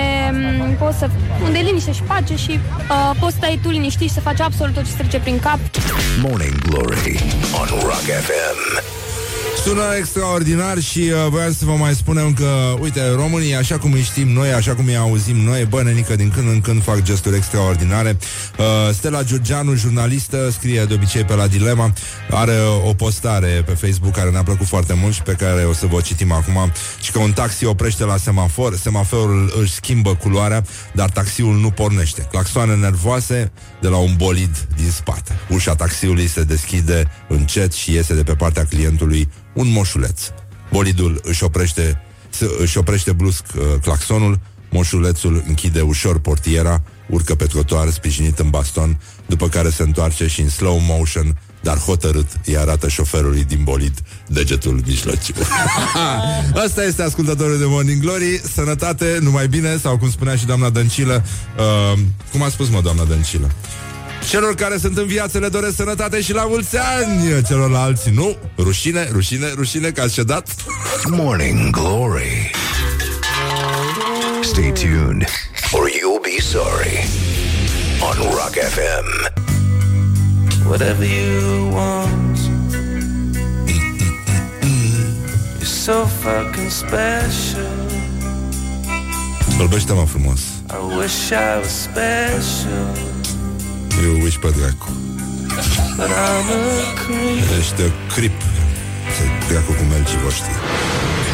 poți să, unde e liniște și pace și uh, poți să stai tu liniștit și să faci absolut tot ce trece prin cap. Morning Glory on Rock F M. Sună extraordinar și uh, voiam să vă mai spunem că, uite, românii, așa cum îi știm noi, așa cum îi auzim noi, bă, nenică, din când în când fac gesturi extraordinare. Uh, Stella Georgianu, jurnalistă, scrie de obicei pe la Dilema, are o postare pe Facebook care ne-a plăcut foarte mult și pe care o să vă citim acum, și că un taxi oprește la semafor, semaforul își schimbă culoarea, dar taxiul nu pornește. Claxoane nervoase de la un bolid din spate. Ușa taxiului se deschide încet și iese de pe partea clientului un moșuleț. Bolidul își oprește, își oprește brusc uh, claxonul, moșulețul închide ușor portiera, urcă pe trotuar sprijinit în baston, după care se întoarce și în slow motion, dar hotărât, îi arată șoferului din bolid degetul mijlociu. Asta este ascultătorul de Morning Glory. Sănătate, numai bine, sau cum spunea și doamna Dăncilă, uh, cum a spus mă doamna Dăncilă? Celor care sunt în viață le doresc sănătate și la mulți ani. Celorlalți nu. Rușine, rușine, rușine că ați cedat. Morning Glory. Stay tuned or you'll be sorry on Rock F M. Whatever you want, you're so fucking special. Vorbește-mă frumos. I wish I was special. Eu uiși pe dracu. Ești o crip. Se dracu cu melcii voștri.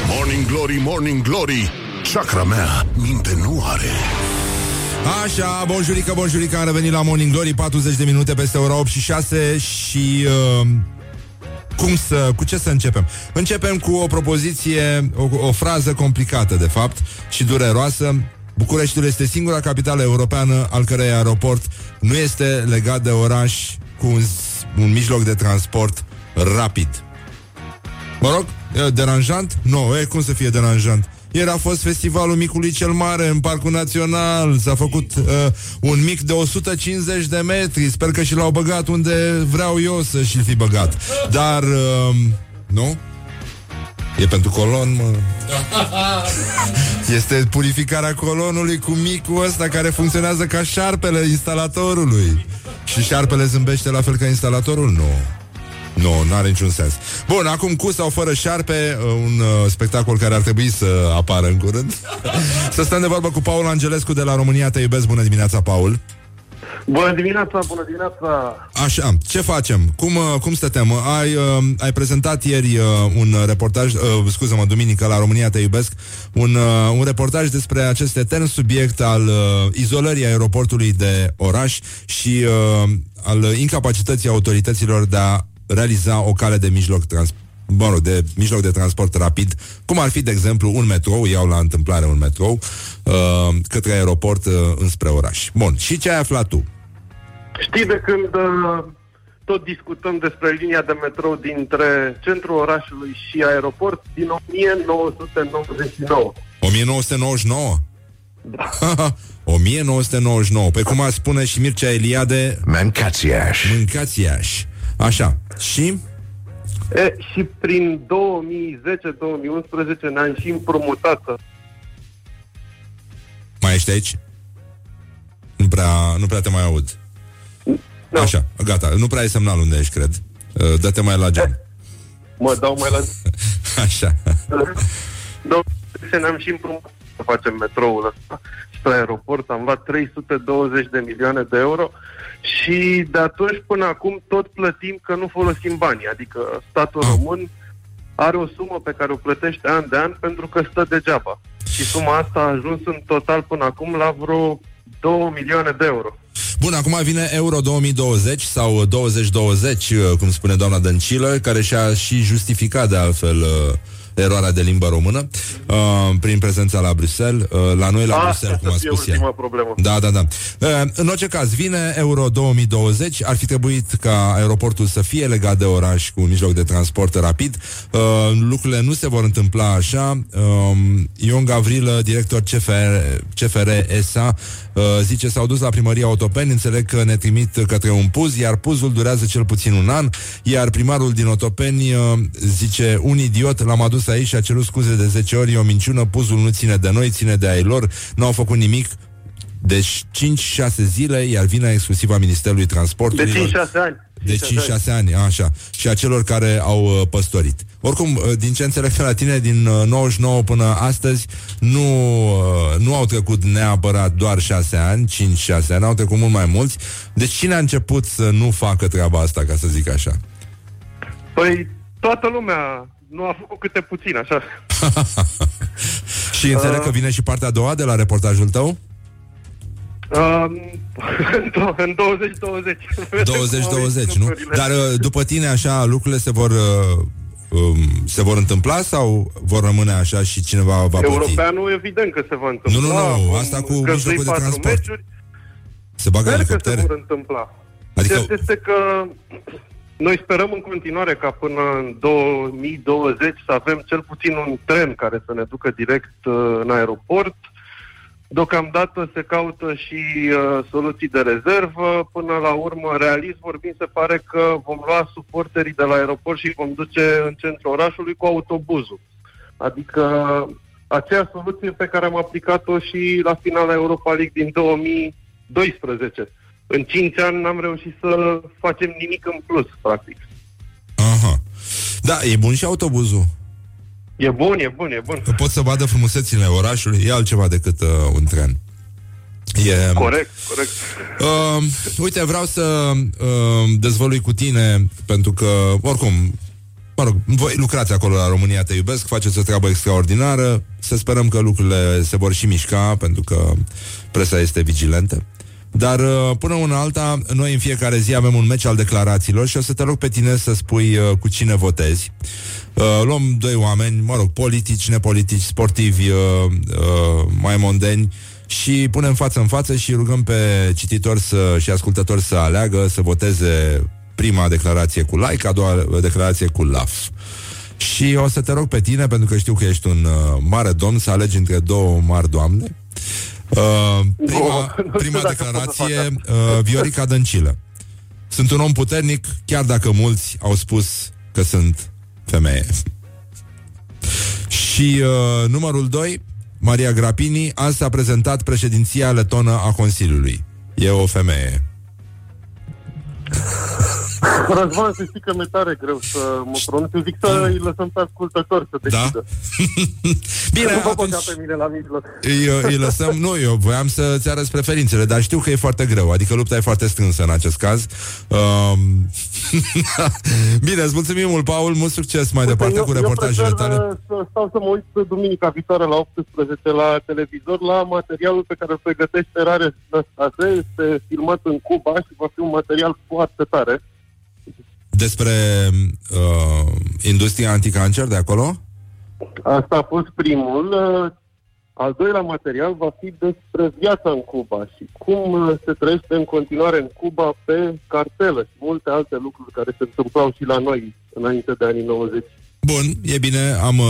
Morning Glory, Morning Glory, chakra mea minte nu are. Așa, bonjurică, bonjurică, am revenit la Morning Glory. Patruzeci de minute peste ora opt și șase. Și... Uh... Cum să, cu ce să începem? Începem cu o propoziție, o, o frază complicată, de fapt, și dureroasă. Bucureștiul este singura capitală europeană al cărei aeroport nu este legat de oraș cu un, un mijloc de transport rapid. Mă rog, e deranjant? Nu, no, e cum să fie deranjant? Ieri a fost festivalul Micului cel Mare în Parcul Național. S-a făcut uh, un mic de o sută cincizeci de metri. Sper că și l-au băgat unde vreau eu să și-l fi băgat. Dar, uh, nu? E pentru colon, mă. Este purificarea colonului cu micul ăsta care funcționează ca șarpele instalatorului. Și șarpele zâmbește la fel ca instalatorul? Nu. Nu, n-are niciun sens. Bun, acum cu sau fără șarpe, un uh, spectacol care ar trebui să apară în curând. Să stăm de vorbă cu Paul Angelescu de la România Te Iubesc. Bună dimineața, Paul! Bună dimineața, bună dimineața! Așa, ce facem? Cum, cum stăteam? Ai, uh, ai prezentat ieri uh, un reportaj, uh, scuză-mă, duminică, la România Te Iubesc, un, uh, un reportaj despre acest etern subiect al uh, izolării aeroportului de oraș și uh, al incapacității autorităților de a realiza o cale de mijloc, trans- mă rog, de mijloc de transport rapid, cum ar fi, de exemplu, un metrou, iau la întâmplare un metrou, uh, către aeroport, uh, înspre oraș. Bun, și ce ai aflat tu? Știi, de când uh, tot discutăm despre linia de metrou dintre centrul orașului și aeroport, din nouăsprezece nouăzeci și nouă. nouăsprezece nouăzeci și nouă? Da. nouăsprezece nouăzeci și nouă. Pe cum ar spune și Mircea Eliade, mâncați Iași. Mâncați Iași. Așa, și... E, și prin două mii zece două mii unsprezece ne-am și împrumutată. Mai ești aici? Nu prea, nu prea te mai aud. No. Așa, gata, nu prea ai semnal unde ești, cred. Dă-te mai la geam. Mă dau mai la Așa. Domnule, ne-am și împrumutat să facem metroul ăsta spre aeroport. Am luat trei sute douăzeci de milioane de euro și de atunci până acum tot plătim că nu folosim banii. Adică statul ah. român are o sumă pe care o plătește an de an pentru că stă degeaba. Și suma asta a ajuns în total până acum la vreo două milioane de euro. Bun, acum vine Euro două mii douăzeci sau douăzeci douăzeci, cum spune doamna Dăncilă, care și-a și justificat de altfel eroarea de limba română uh, prin prezența la Bruxelles, uh, la noi la Asta Bruxelles, cum a spus ea. Da, da, da. Uh, în orice caz, vine Euro două mii douăzeci, ar fi trebuit ca aeroportul să fie legat de oraș cu un mijloc de transport rapid. Uh, lucrurile nu se vor întâmpla așa. Uh, Ion Gavrilă, director C F R, C F R S A, uh, zice, s-au dus la primăria Otopeni, înțeleg că ne trimit către un puz, iar puzul durează cel puțin un an, iar primarul din Otopeni uh, zice, un idiot, l-am adus aici și a cerut scuze de zece ori, e o minciună, puzul nu ține de noi, ține de ai lor, n-au făcut nimic. Deci cinci șase zile, iar vina exclusivă a Ministerului Transportului. De cinci șase ani. De cinci șase ani, așa. Și a celor care au păstorit. Oricum, din ce înțeleg la tine, din nouăzeci și nouă până astăzi, nu, nu au trecut neapărat doar șase ani, cinci șase ani, au trecut mult mai mulți. Deci cine a început să nu facă treaba asta, ca să zic așa? Păi, toată lumea. Nu a făcut câte puțin, așa. Și înțeleg că vine și partea a doua de la reportajul tău? În douăzeci douăzeci, nu? Dar după tine, așa, lucrurile se vor se vor întâmpla sau vor rămâne așa și cineva va plăti? Europeanul, evident că se va întâmpla. Nu, nu, nu, asta cu mijlocul de transport. Se bagă elicoptere? Se vor întâmpla. Cert este că noi sperăm în continuare ca până în două mii douăzeci să avem cel puțin un tren care să ne ducă direct uh, în aeroport. Deocamdată se caută și uh, soluții de rezervă. Până la urmă, realist vorbind, se pare că vom lua suporterii de la aeroport și vom duce în centrul orașului cu autobuzul. Adică aceea soluție pe care am aplicat-o și la finala Europa League din două mii doisprezece. În cinci ani n-am reușit să facem nimic în plus, practic. Aha. Da, e bun și autobuzul. E bun, e bun, e bun. Că pot să vadă frumusețile orașului, e altceva decât uh, un tren. E... Corect, corect. Uh, uite, vreau să uh, dezvălui cu tine, pentru că, oricum, mă rog, voi lucrați acolo la România Te Iubesc, faceți o treabă extraordinară, să sperăm că lucrurile se vor și mișca, pentru că presa este vigilentă. Dar până una alta, noi în fiecare zi avem un meci al declarațiilor și o să te rog pe tine să spui uh, cu cine votezi. uh, Luăm doi oameni, mă rog, politici, nepolitici, sportivi, uh, uh, mai mondeni, și punem față în față și rugăm pe cititori să, și ascultători să aleagă, să voteze prima declarație cu like, a doua declarație cu laf. Și o să te rog pe tine, pentru că știu că ești un uh, mare domn, să alegi între două mari doamne. Uh, prima, prima declarație, uh, Viorica Dăncilă. Sunt un om puternic, chiar dacă mulți au spus că sunt femeie. Și uh, numărul doi, Maria Grapini. Azi s-a prezentat președinția letonă a Consiliului. E o femeie. Răzvan, să știi că mi-e tare greu să mă pronunț. Eu zic să îi lăsăm pe ascultători să decidă. Da? Bine, nu vă băga pe mine la mijloc. Îi, îi lăsăm, nu, eu voiam să-ți arăți preferințele, dar știu că e foarte greu. Adică lupta e foarte strânsă în acest caz. um... Bine, îți mulțumim mult, Paul. Mult succes mai Uite, departe eu, cu reportajele tale. Eu să stau să mă uit pe duminica viitoare la optsprezece la televizor la materialul pe care îl pregătește Rare Năstase. Este filmat în Cuba și va fi un material foarte tare despre uh, industria anticancer de acolo? Asta a fost primul. Al doilea material va fi despre viața în Cuba și cum se trăiește în continuare în Cuba pe cartelă și multe alte lucruri care se întâmplau și la noi înainte de anii nouăzeci. Bun, e bine, am uh,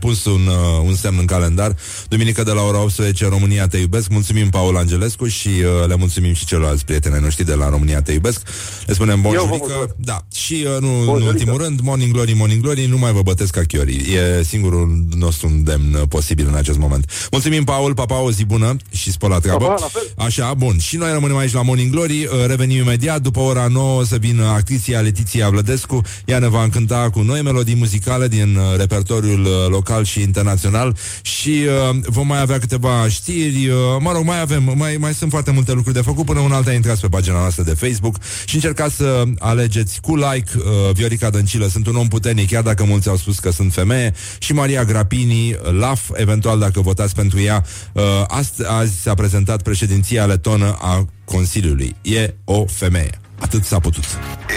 pus un, uh, un semn în calendar. Duminică de la ora optsprezece, România te iubesc. Mulțumim, Paul Angelescu, și uh, le mulțumim și celorlalți prieteni ai noștri de la România te iubesc. Le spunem bonjurică. Da. Și uh, nu, în ultimul rând, Morning Glory, Morning Glory, nu mai vă bătesc ca chiorii. E singurul nostru îndemn posibil în acest moment. Mulțumim, Paul, pa, pa, o zi bună și spăla treabă. Așa, bun. Și noi rămânem aici la Morning Glory, uh, revenim imediat. După ora nouă să vină actriția Letiția Vlădescu. Ea ne va încânta cu noi melodii muzicale din repertoriul local și internațional și uh, vom mai avea câteva știri. Uh, mă rog, mai avem, mai, mai sunt foarte multe lucruri de făcut. Până una alta, intrați pe pagina noastră de Facebook și încercați să alegeți cu like uh, Viorica Dăncilă, sunt un om puternic, chiar dacă mulți au spus că sunt femeie, și Maria Grapini, Laf, eventual dacă votați pentru ea. Uh, ast- azi s-a prezentat președinția letonă a Consiliului. E o femeie. Atât s-a putut.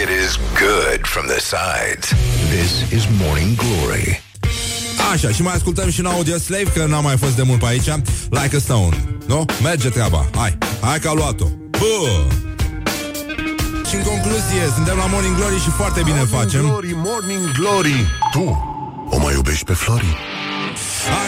It is good from the sides. This is Morning Glory. Așa, și mai ascultăm și un Audio Slave, că n-a mai fost de mult pe aici. Like a Stone, nu? Merge treaba, hai, hai că a luat-o. Bă! Și în concluzie, suntem la Morning Glory și foarte bine morning facem. Morning Glory, Morning Glory, tu o mai iubești pe Flori?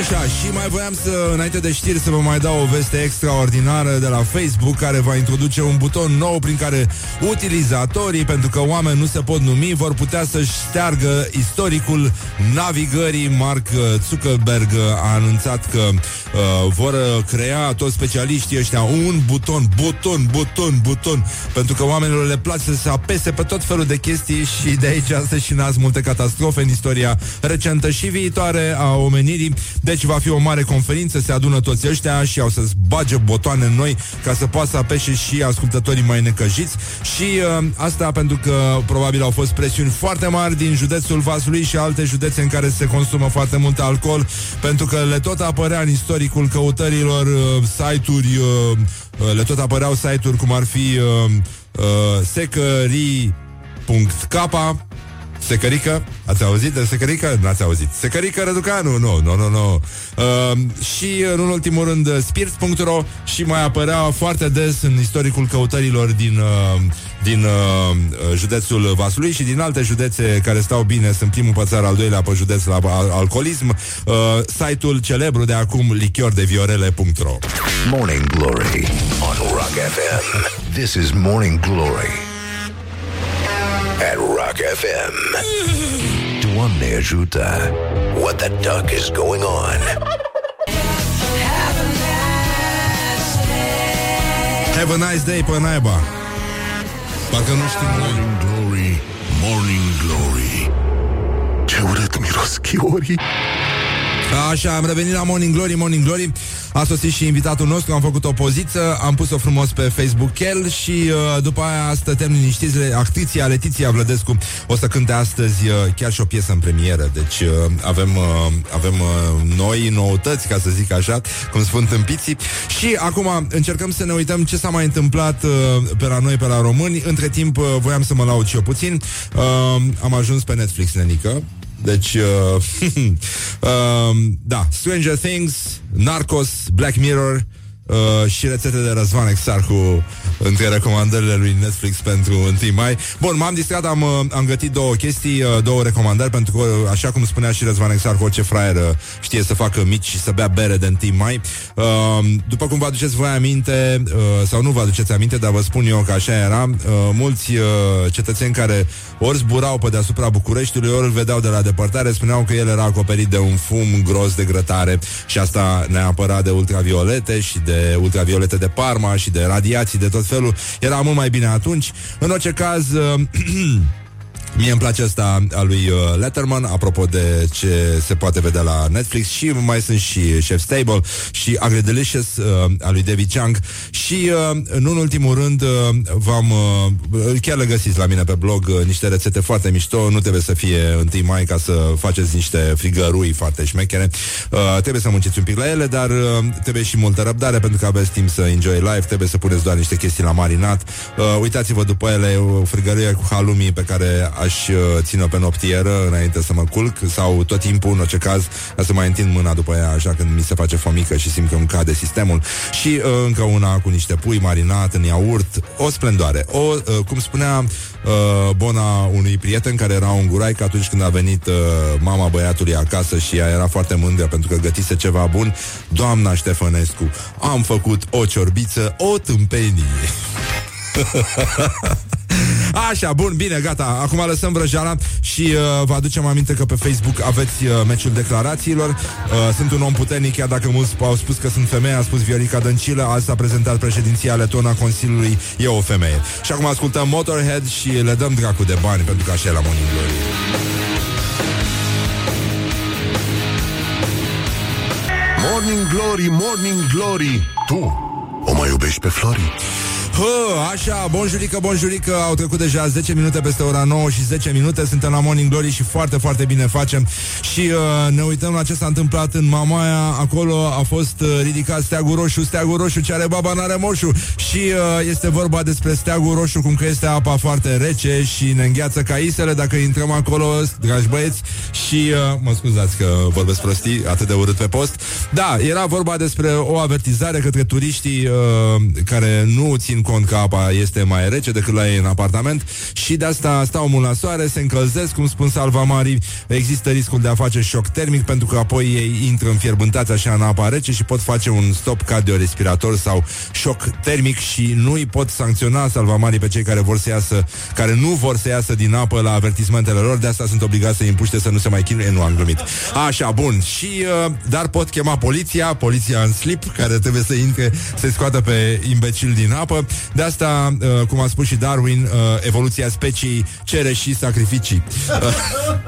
Așa, și mai voiam să, înainte de știri, să vă mai dau o veste extraordinară de la Facebook, care va introduce un buton nou prin care utilizatorii, pentru că oameni nu se pot numi, vor putea să-și șteargă istoricul navigării. Mark Zuckerberg a anunțat că uh, vor crea toți specialiștii ăștia un buton, buton, buton, buton, pentru că oamenilor le place să se apese pe tot felul de chestii și de aici astăzi și nasc multe catastrofe în istoria recentă și viitoare a omenirii. Deci va fi o mare conferință, se adună toți ăștia și au să-ți bage botoane în noi ca să poată să apeșe și ascultătorii mai necăjiți. Și uh, asta pentru că probabil au fost presiuni foarte mari din județul Vaslui și alte județe în care se consumă foarte mult alcool, pentru că le tot apărea în istoricul căutărilor uh, site-uri, uh, le tot apăreau site-uri cum ar fi uh, uh, secării punct k. Secărică? Ați auzit de Secărică? N-ați auzit. Secărică Răducanu? Nu, nu, nu, nu. Și, în ultimul rând, spirit punct ro și mai apărea foarte des în istoricul căutărilor din, uh, din uh, județul Vaslui și din alte județe care stau bine. Sunt primul pe țară, al doilea pe județ la al- alcoolism. Uh, site-ul celebru de acum, lichiordeviorele punct ro. Morning Glory on Rock F M. This is Morning Glory at Rock F M. Doamne ajută. What the duck is going on? Have a nice day. Have a nice day pe naiba. Parcă nu știm noi. Morning Glory, Morning Glory. Ce urât miros chiorii. Așa, am revenit la Morning Glory, Morning Glory. A sosit și invitatul nostru, am făcut o poziță, am pus-o frumos pe Facebook el și uh, după aia stătem liniștiți. Actriția Letiția Vlădescu o să cânte astăzi uh, chiar și o piesă în premieră. Deci uh, avem, uh, avem uh, noi noutăți, ca să zic așa, cum spun tâmpiții. Și acum încercăm să ne uităm ce s-a mai întâmplat uh, pe la noi, pe la români. Între timp uh, voiam să mă laud și eu puțin. uh, Am ajuns pe Netflix, nenică. Deci, uh, uh, da, Stranger Things, Narcos, Black Mirror uh, și rețete de Răzvan Exarhu între recomandările lui Netflix pentru întâi mai. Bun, m-am distrat, am, am gătit două chestii, două recomandări, pentru că, așa cum spunea și Răzvan Exarhu, orice fraieră știe să facă mici și să bea bere de întâi mai. Uh, după cum vă aduceți voi aminte, uh, sau nu vă aduceți aminte, dar vă spun eu că așa era, uh, mulți uh, cetățeni care ori zburau pe deasupra Bucureștiului, ori îl vedeau de la depărtare, spuneau că el era acoperit de un fum gros de grătare și asta ne apăra de ultraviolete și de ultraviolete de Parma și de radiații de tot felul. Era mult mai bine atunci. În orice caz... Uh, mie îmi place asta a lui Letterman, apropo de ce se poate vedea la Netflix, și mai sunt și Chef's Table și Ugly Delicious a lui David Chang. Și nu în ultimul rând v-am, chiar le găsiți la mine pe blog, niște rețete foarte mișto. Nu trebuie să fie întâi mai ca să faceți niște frigărui foarte șmechere. Trebuie să munciți un pic la ele, dar trebuie și multă răbdare, pentru că aveți timp să enjoy life. Trebuie să puneți doar niște chestii la marinat. Uitați-vă după ele, o frigăruie cu halumi pe care aș uh, ține-o pe noptieră înainte să mă culc, sau tot timpul, în orice caz, să mai întind mâna după ea, așa, când mi se face fomică și simt că îmi cade sistemul. Și uh, încă una cu niște pui marinat în iaurt. O splendoare. O, uh, cum spunea uh, bona unui prieten care era un gurai, că atunci când a venit uh, mama băiatului acasă și ea era foarte mândră pentru că gătise ceva bun, doamna Ștefănescu, am făcut o ciorbiță, o tâmpenie. Așa, bun, bine, gata. Acum lăsăm vrăjeala și uh, vă aducem aminte că pe Facebook aveți uh, meciul declarațiilor. uh, Sunt un om puternic, chiar dacă mulți au spus că sunt femeie. A spus Viorica Dăncilă. Azi s-a prezentat președinția letona Consiliului. E o femeie. Și acum ascultăm Motorhead și le dăm dracu de bani, pentru că așa e la Morning Glory. Morning Glory, Morning Glory, tu o mai iubești pe Flori? Hă, așa, bonjurică, bonjurică. Au trecut deja zece minute peste ora nouă și zece minute. Suntem la Morning Glory și foarte, foarte bine facem. Și uh, ne uităm la ce s-a întâmplat în Mamaia. Acolo a fost uh, ridicat steagul roșu. Steagul roșu, ce are baba n-are moșu. Și uh, este vorba despre steagul roșu, cum că este apa foarte rece și ne îngheață caisele dacă intrăm acolo, dragi băieți. Și, uh, mă scuzați că vorbesc prostii, atât de urât pe post. Da, era vorba despre o avertizare către turiștii uh, care nu țin cont că apa este mai rece decât la ei în apartament și de asta stau mult la soare, se încălzesc, cum spun salvamarii, există riscul de a face șoc termic pentru că apoi ei intră înfierbântați așa în apa rece și pot face un stop cardiorespirator sau șoc termic și nu îi pot sancționa salvamarii pe cei care vor să iasă, care nu vor să iasă din apă la avertismentele lor, de asta sunt obligați să îi împuște să nu se mai chinuie, nu am glumit. Așa, bun, și dar pot chema poliția, poliția în slip, care trebuie să intre, să-i scoată pe imbecil din apă. De asta, cum a spus și Darwin, evoluția speciei cere și sacrificii.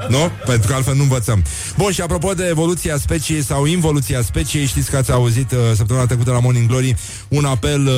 Nu? Pentru că altfel nu învățăm. Bun, și apropo de evoluția speciei sau involuția speciei, știți că ați auzit săptămâna trecută la Morning Glory un apel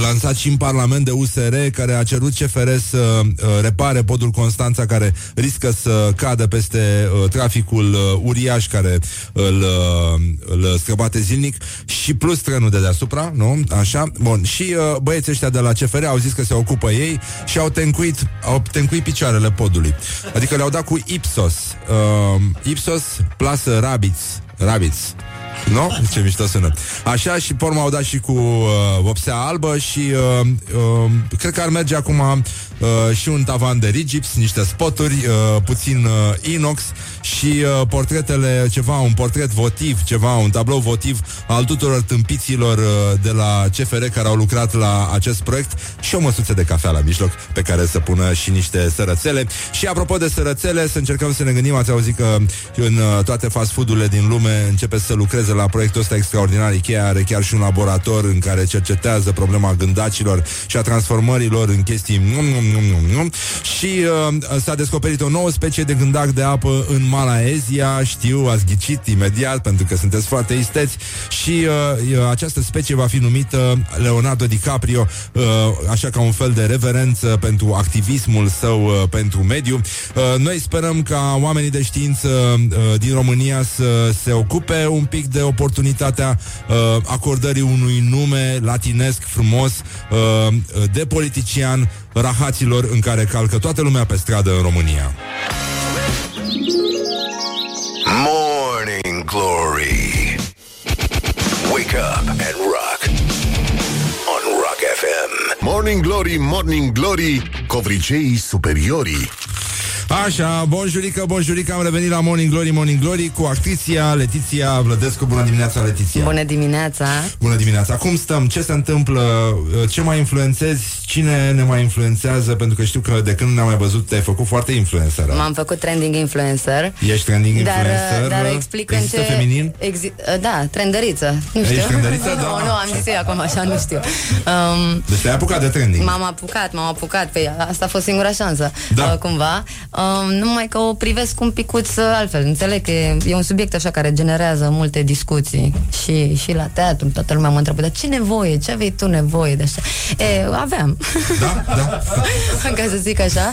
lansat și în Parlament de U S R, care a cerut C F R să uh, repare podul Constanța, care riscă să cadă peste uh, traficul uh, uriaș care îl, uh, îl străbate zilnic, și plus trenul de deasupra, nu? Așa? Bun. Și uh, băieții ăștia de la C F R au zis că se ocupă ei și au tencuit, au tencuit picioarele podului. Adică le-au dat cu Ipsos. Uh, Ipsos plus rabbits. Rabbits. No? Ce mișto sună. Așa, și pe urmă au dat și cu uh, vopsea albă și uh, uh, cred că ar merge acum uh, și un tavan de rigips, niște spoturi, uh, puțin uh, inox și uh, portretele, ceva, un portret votiv, ceva, un tablou votiv al tuturor tâmpiților uh, de la C F R care au lucrat la acest proiect și o măsuță de cafea la mijloc pe care să pună și niște sărățele. Și apropo de sărățele, să încercăm să ne gândim, ați auzit că în uh, toate fast food-urile din lume începe să lucreze la proiectul ăsta extraordinar. Ikea are chiar și un laborator în care cercetează problema gândacilor și a transformărilor în chestii num, num, num, num. Și uh, s-a descoperit o nouă specie de gândac de apă în Malaezia. Știu, ați ghicit imediat pentru că sunteți foarte isteți. Și uh, această specie va fi numită Leonardo DiCaprio, uh, așa, ca un fel de reverență pentru activismul său uh, pentru mediu. uh, Noi sperăm ca oamenii de știință uh, din România să se ocupe un pic de oportunitatea uh, acordării unui nume latinesc frumos uh, de politician rahaților în care calcă toată lumea pe stradă în România. Morning Glory. Wake up and rock on Rock F M. Morning Glory, Morning Glory, covriceii superiorii. Așa, bonjurică, bonjurică, am revenit la Morning Glory, Morning Glory cu actriția Letiția Vlădescu. Bună dimineața, Letiția! Bună dimineața! Bună dimineața! Cum stăm? Ce se întâmplă? Ce mai influențezi? Cine ne mai influențează? Pentru că știu că de când ne-am mai văzut te-ai făcut foarte influencer. M-am făcut trending influencer. Ești trending influencer? Dar, dar explic în ce... feminin? Exi- da, trenderiță. Nu știu. Ești trenderiță? Da, nu, nu, am zis eu acum așa, nu știu. Um, deci te-ai apucat de trending. M-am apucat, m-am apucat. Păi asta a fost singura șansă, da. uh, cumva. Uh, Uh, numai că o privesc un picuț altfel. Înțeleg că e, e un subiect așa care generează multe discuții și, și la teatru, toată lumea mă întreabă, dar ce nevoie, ce aveai tu nevoie de așa? E, aveam. Da, da. Ca să zic așa.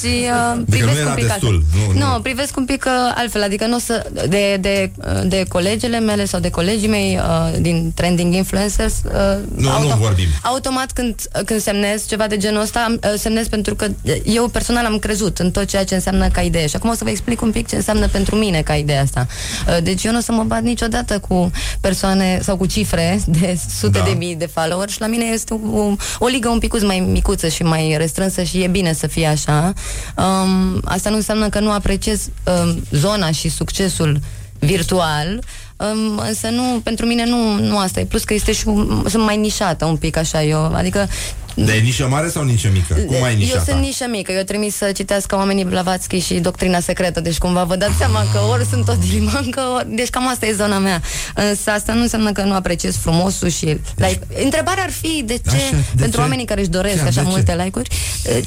Și uh, privesc adică un pic destul. Nu, nu, nu, privesc un pic uh, altfel, adică nu o să de, de, de colegele mele sau de colegii mei uh, din Trending Influencers uh, nu, autom- nu vorbim. Automat când, când semnez ceva de genul ăsta, uh, semnez pentru că eu personal am crezut în tot ceea ce înseamnă ca idee. Și acum o să vă explic un pic ce înseamnă pentru mine ca ideea asta. Deci eu nu o să mă bat niciodată cu persoane sau cu cifre de sute da. de mii de followers. Și la mine este o, o ligă un picuț mai micuță și mai restrânsă și e bine să fie așa. Um, asta nu înseamnă că nu apreciez um, zona și succesul virtual, um, însă nu, pentru mine nu, nu asta e. Plus că este și, sunt mai nișată un pic așa eu, adică de nișă mare sau nișă mică? Cum ai nișa? Eu sunt nișă mică, eu trimis să citească oamenii Blavatsky și Doctrina Secretă, deci cumva vă dați seama că ori sunt tot limancă, ori... deci cam asta e zona mea. Însă asta nu înseamnă că nu apreciez frumosul și... Deci... Like... Întrebarea ar fi de ce, așa, de pentru ce? Oamenii care își doresc chiar, așa multe ce? like-uri,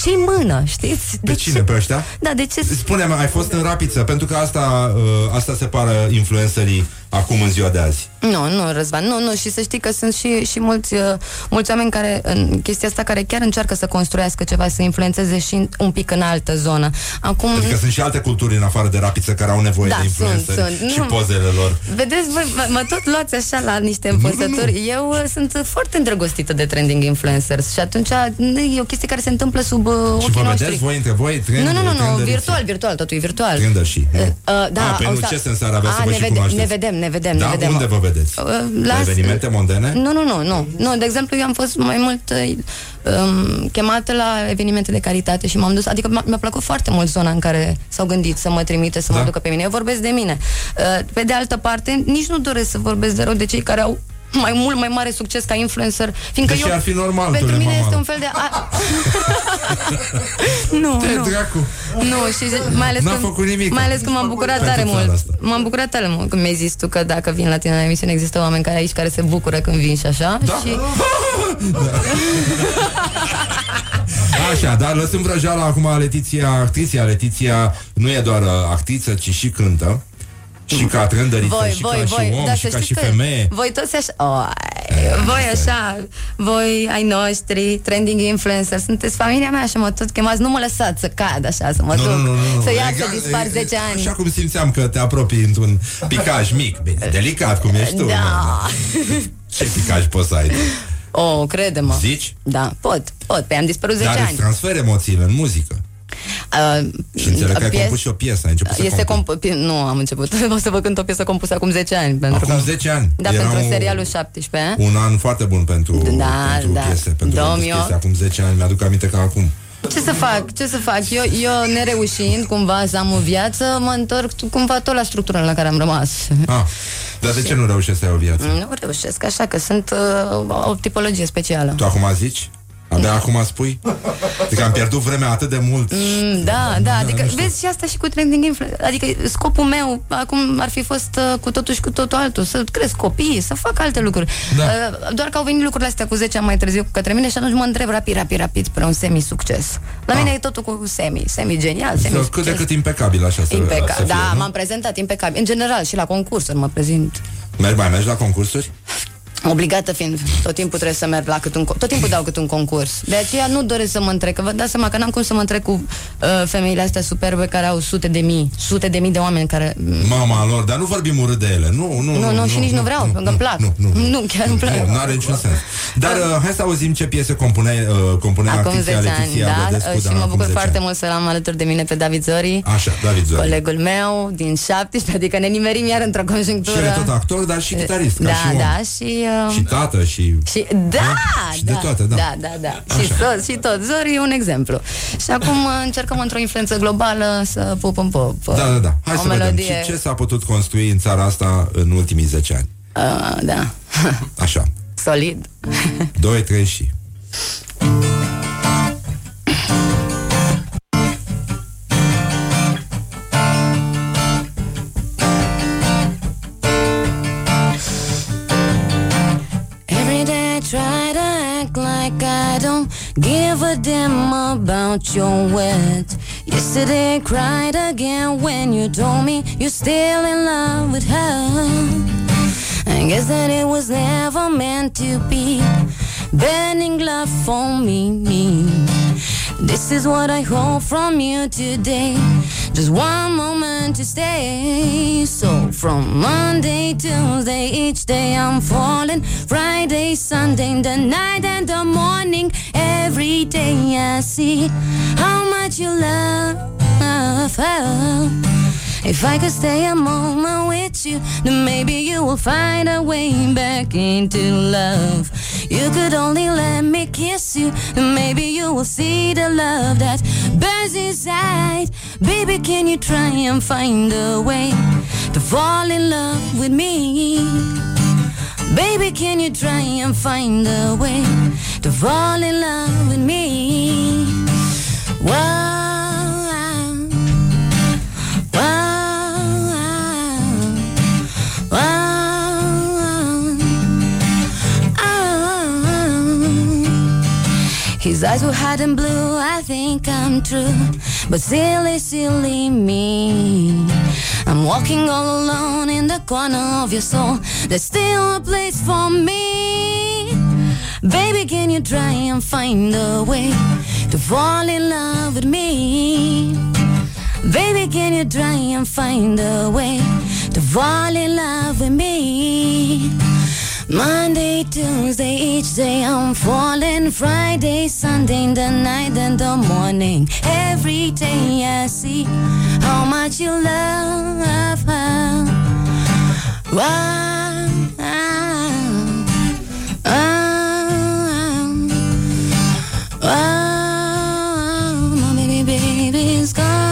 ce-i mână, știți? De pe cine, ce? Pe ăștia? Da, de ce? Spune-mi, ai fost în rapiță, pentru că asta, uh, asta separă influencerii acum în ziua de azi. Nu, nu, Răzvan, nu, nu, și să știi că sunt și, și mulți, uh, mulți oameni care în chestia asta care chiar încearcă să construiască ceva, să influențeze și un pic în altă zonă. Acum... Adică sunt și alte culturi în afară de rapiță care au nevoie da, de influențări și nu. pozele lor. Vedeți, voi, mă, mă tot luați așa la niște împăsături. Eu uh, sunt foarte îndrăgostită de trending influencers și atunci uh, e o chestie care se întâmplă sub uh, ochii noștri. Și vă vedeți voi între voi? Trend, nu, nu, nu, nu, virtual, virtual, totul e virtual. Trendă și. Uh, uh, da, a, nu, ce sens ar avea a, să vă și vede- cum aștept? Ne vedem, ne vedem, da? ne vedem. Unde vă vedeți? Uh, la evenimente mondene? Nu, nu, nu, nu, nu. De exemplu, eu am fost mai mult... Uh, Um, chemată la evenimente de caritate și m-am dus, adică m- mi-a plăcut foarte mult zona în care s-au gândit să mă trimite, să da. mă ducă pe mine. Eu vorbesc de mine. Uh, pe de altă parte, nici nu doresc să vorbesc de rău de cei care au mai mult, mai mare succes ca influencer, fiindcă deși eu... ar fi normal. Pentru mine este un fel de... A... nu, de nu. Dracu. Nu, și mai ales N-a că, mai ales că m-am bucurat N-a tare mult. Asta. M-am bucurat tare mult când mi-ai zis tu că dacă vin la tine la emisiune, există oameni care aici care se bucură când vin și așa. Da. Și... Așa, dar lăsând vrăjeala acum Letiția, actriția Letiția nu e doar actriță, ci și cântă. Și ca trândăriță, voi, și voi, ca voi, și om, da, și ca și femeie. Voi toți așa, oh, e, voi așa, e. voi ai noștri, trending influencer, sunteți familia mea și mă tot chemați, nu mă lăsați să cad așa, să mă nu, duc, nu, nu, să iasă, să dispar zece ani. Așa cum simțeam că te apropii într-un picaj mic, bine, delicat cum ești tu. Da. Mă, ce picaj poți să ai? Oh, crede-mă. Zici? Da, pot, pot, păi am dispărut zece ani. Dar îți transfer emoțiile în muzică. Uh, și înțeleg că ai compus și o piesă, ai început este să compu- compu- Nu, am început, o să vă cânt o piesă compusă acum zece ani. Acum zece ani? Da, era pentru un, serialul șaptesprezece. Un an foarte bun pentru, da, pentru da. piese, pentru piese. Acum zece ani, mi-aduc aminte ca acum. Ce să fac? Ce să fac? Eu, eu nereușind cumva să am o viață, mă întorc cumva tot la structura la care am rămas. Ah, dar de ce nu reușesc să ai o viață? Nu reușesc, așa că sunt uh, o tipologie specială. Tu acum zici? Abia acum spui? Adică am pierdut vremea atât de mult. Mm, da, da, adică vezi și asta și cu trending influencer. Adică scopul meu acum ar fi fost uh, cu totul și cu totul altul. Să cresc copii, să fac alte lucruri. Da. Uh, doar că au venit lucrurile astea cu zece ani mai târziu către mine și atunci mă întreb rapid, rapid, rapid spre un semi-succes. La mine ah. e totul cu semi, semi-genial, semi-succes. Cât de cât impecabil așa să, Impeca- să fie, Da, nu? M-am prezentat impecabil. În general și la concursuri mă prezint. Mergi, mai mergi la concursuri? Obligată fiind, tot timpul trebuie să merg la cât un... Tot timpul dau cât un concurs. De aceea nu doresc să mă întrec, că vă dați seama că n-am cum să mă întrec cu uh, femeile astea superbe care au sute de mii, sute de mii de oameni care... Mama lor, dar nu vorbim urât de ele. Nu, nu, nu, nu, nu și nici nu, nu vreau, pentru că îmi plac. Nu, nu, nu, nu chiar îmi plac. Nu, n-are niciun sens. Dar uh, hai să auzim ce piese compune, uh, compune actriția Letiția Bădescu. Și mă bucur foarte mult să l-am alături de mine pe David Zori. Așa, David Zori. Colegul meu din șaptesprezece, adică ne nimerim iar într-o conjunctură. Și el tot actor, dar și chitarist, ca da, și om. Da, și Și tată și... și da! A? Și da, de toate, da. Da, da, da. Așa. Și tot, și tot. Zori e un exemplu. Și acum încercăm într-o influență globală să pup în pop. Da, da, da. Hai o să melodie. Vedem. Și ce s-a putut construi în țara asta în ultimii zece ani? Uh, da. Așa. Solid. doi, trei și... Give a damn about your words. Yesterday I cried again when you told me you're still in love with her. I guess that it was never meant to be. Burning love for me. This is what I hope from you today. Just one moment to stay. So from Monday, Tuesday, each day I'm falling. Friday, Sunday, the night and the morning. Every day I see how much you love her. If I could stay a moment with you, then maybe you will find a way back into love. You could only let me kiss you, and maybe you will see the love that burns inside. Baby, can you try and find a way to fall in love with me? Baby, can you try and find a way to fall in love with me? Whoa, whoa, whoa. His eyes were hot and blue, I think I'm true, but silly, silly me. I'm walking all alone in the corner of your soul. There's still a place for me. Baby, can you try and find a way to fall in love with me? Baby, can you try and find a way to fall in love with me? Monday, Tuesday, each day I'm falling. Friday, Sunday, the night and the morning. Every day I see how much you love her. Wow, wow, wow, wow. My baby, baby's gone.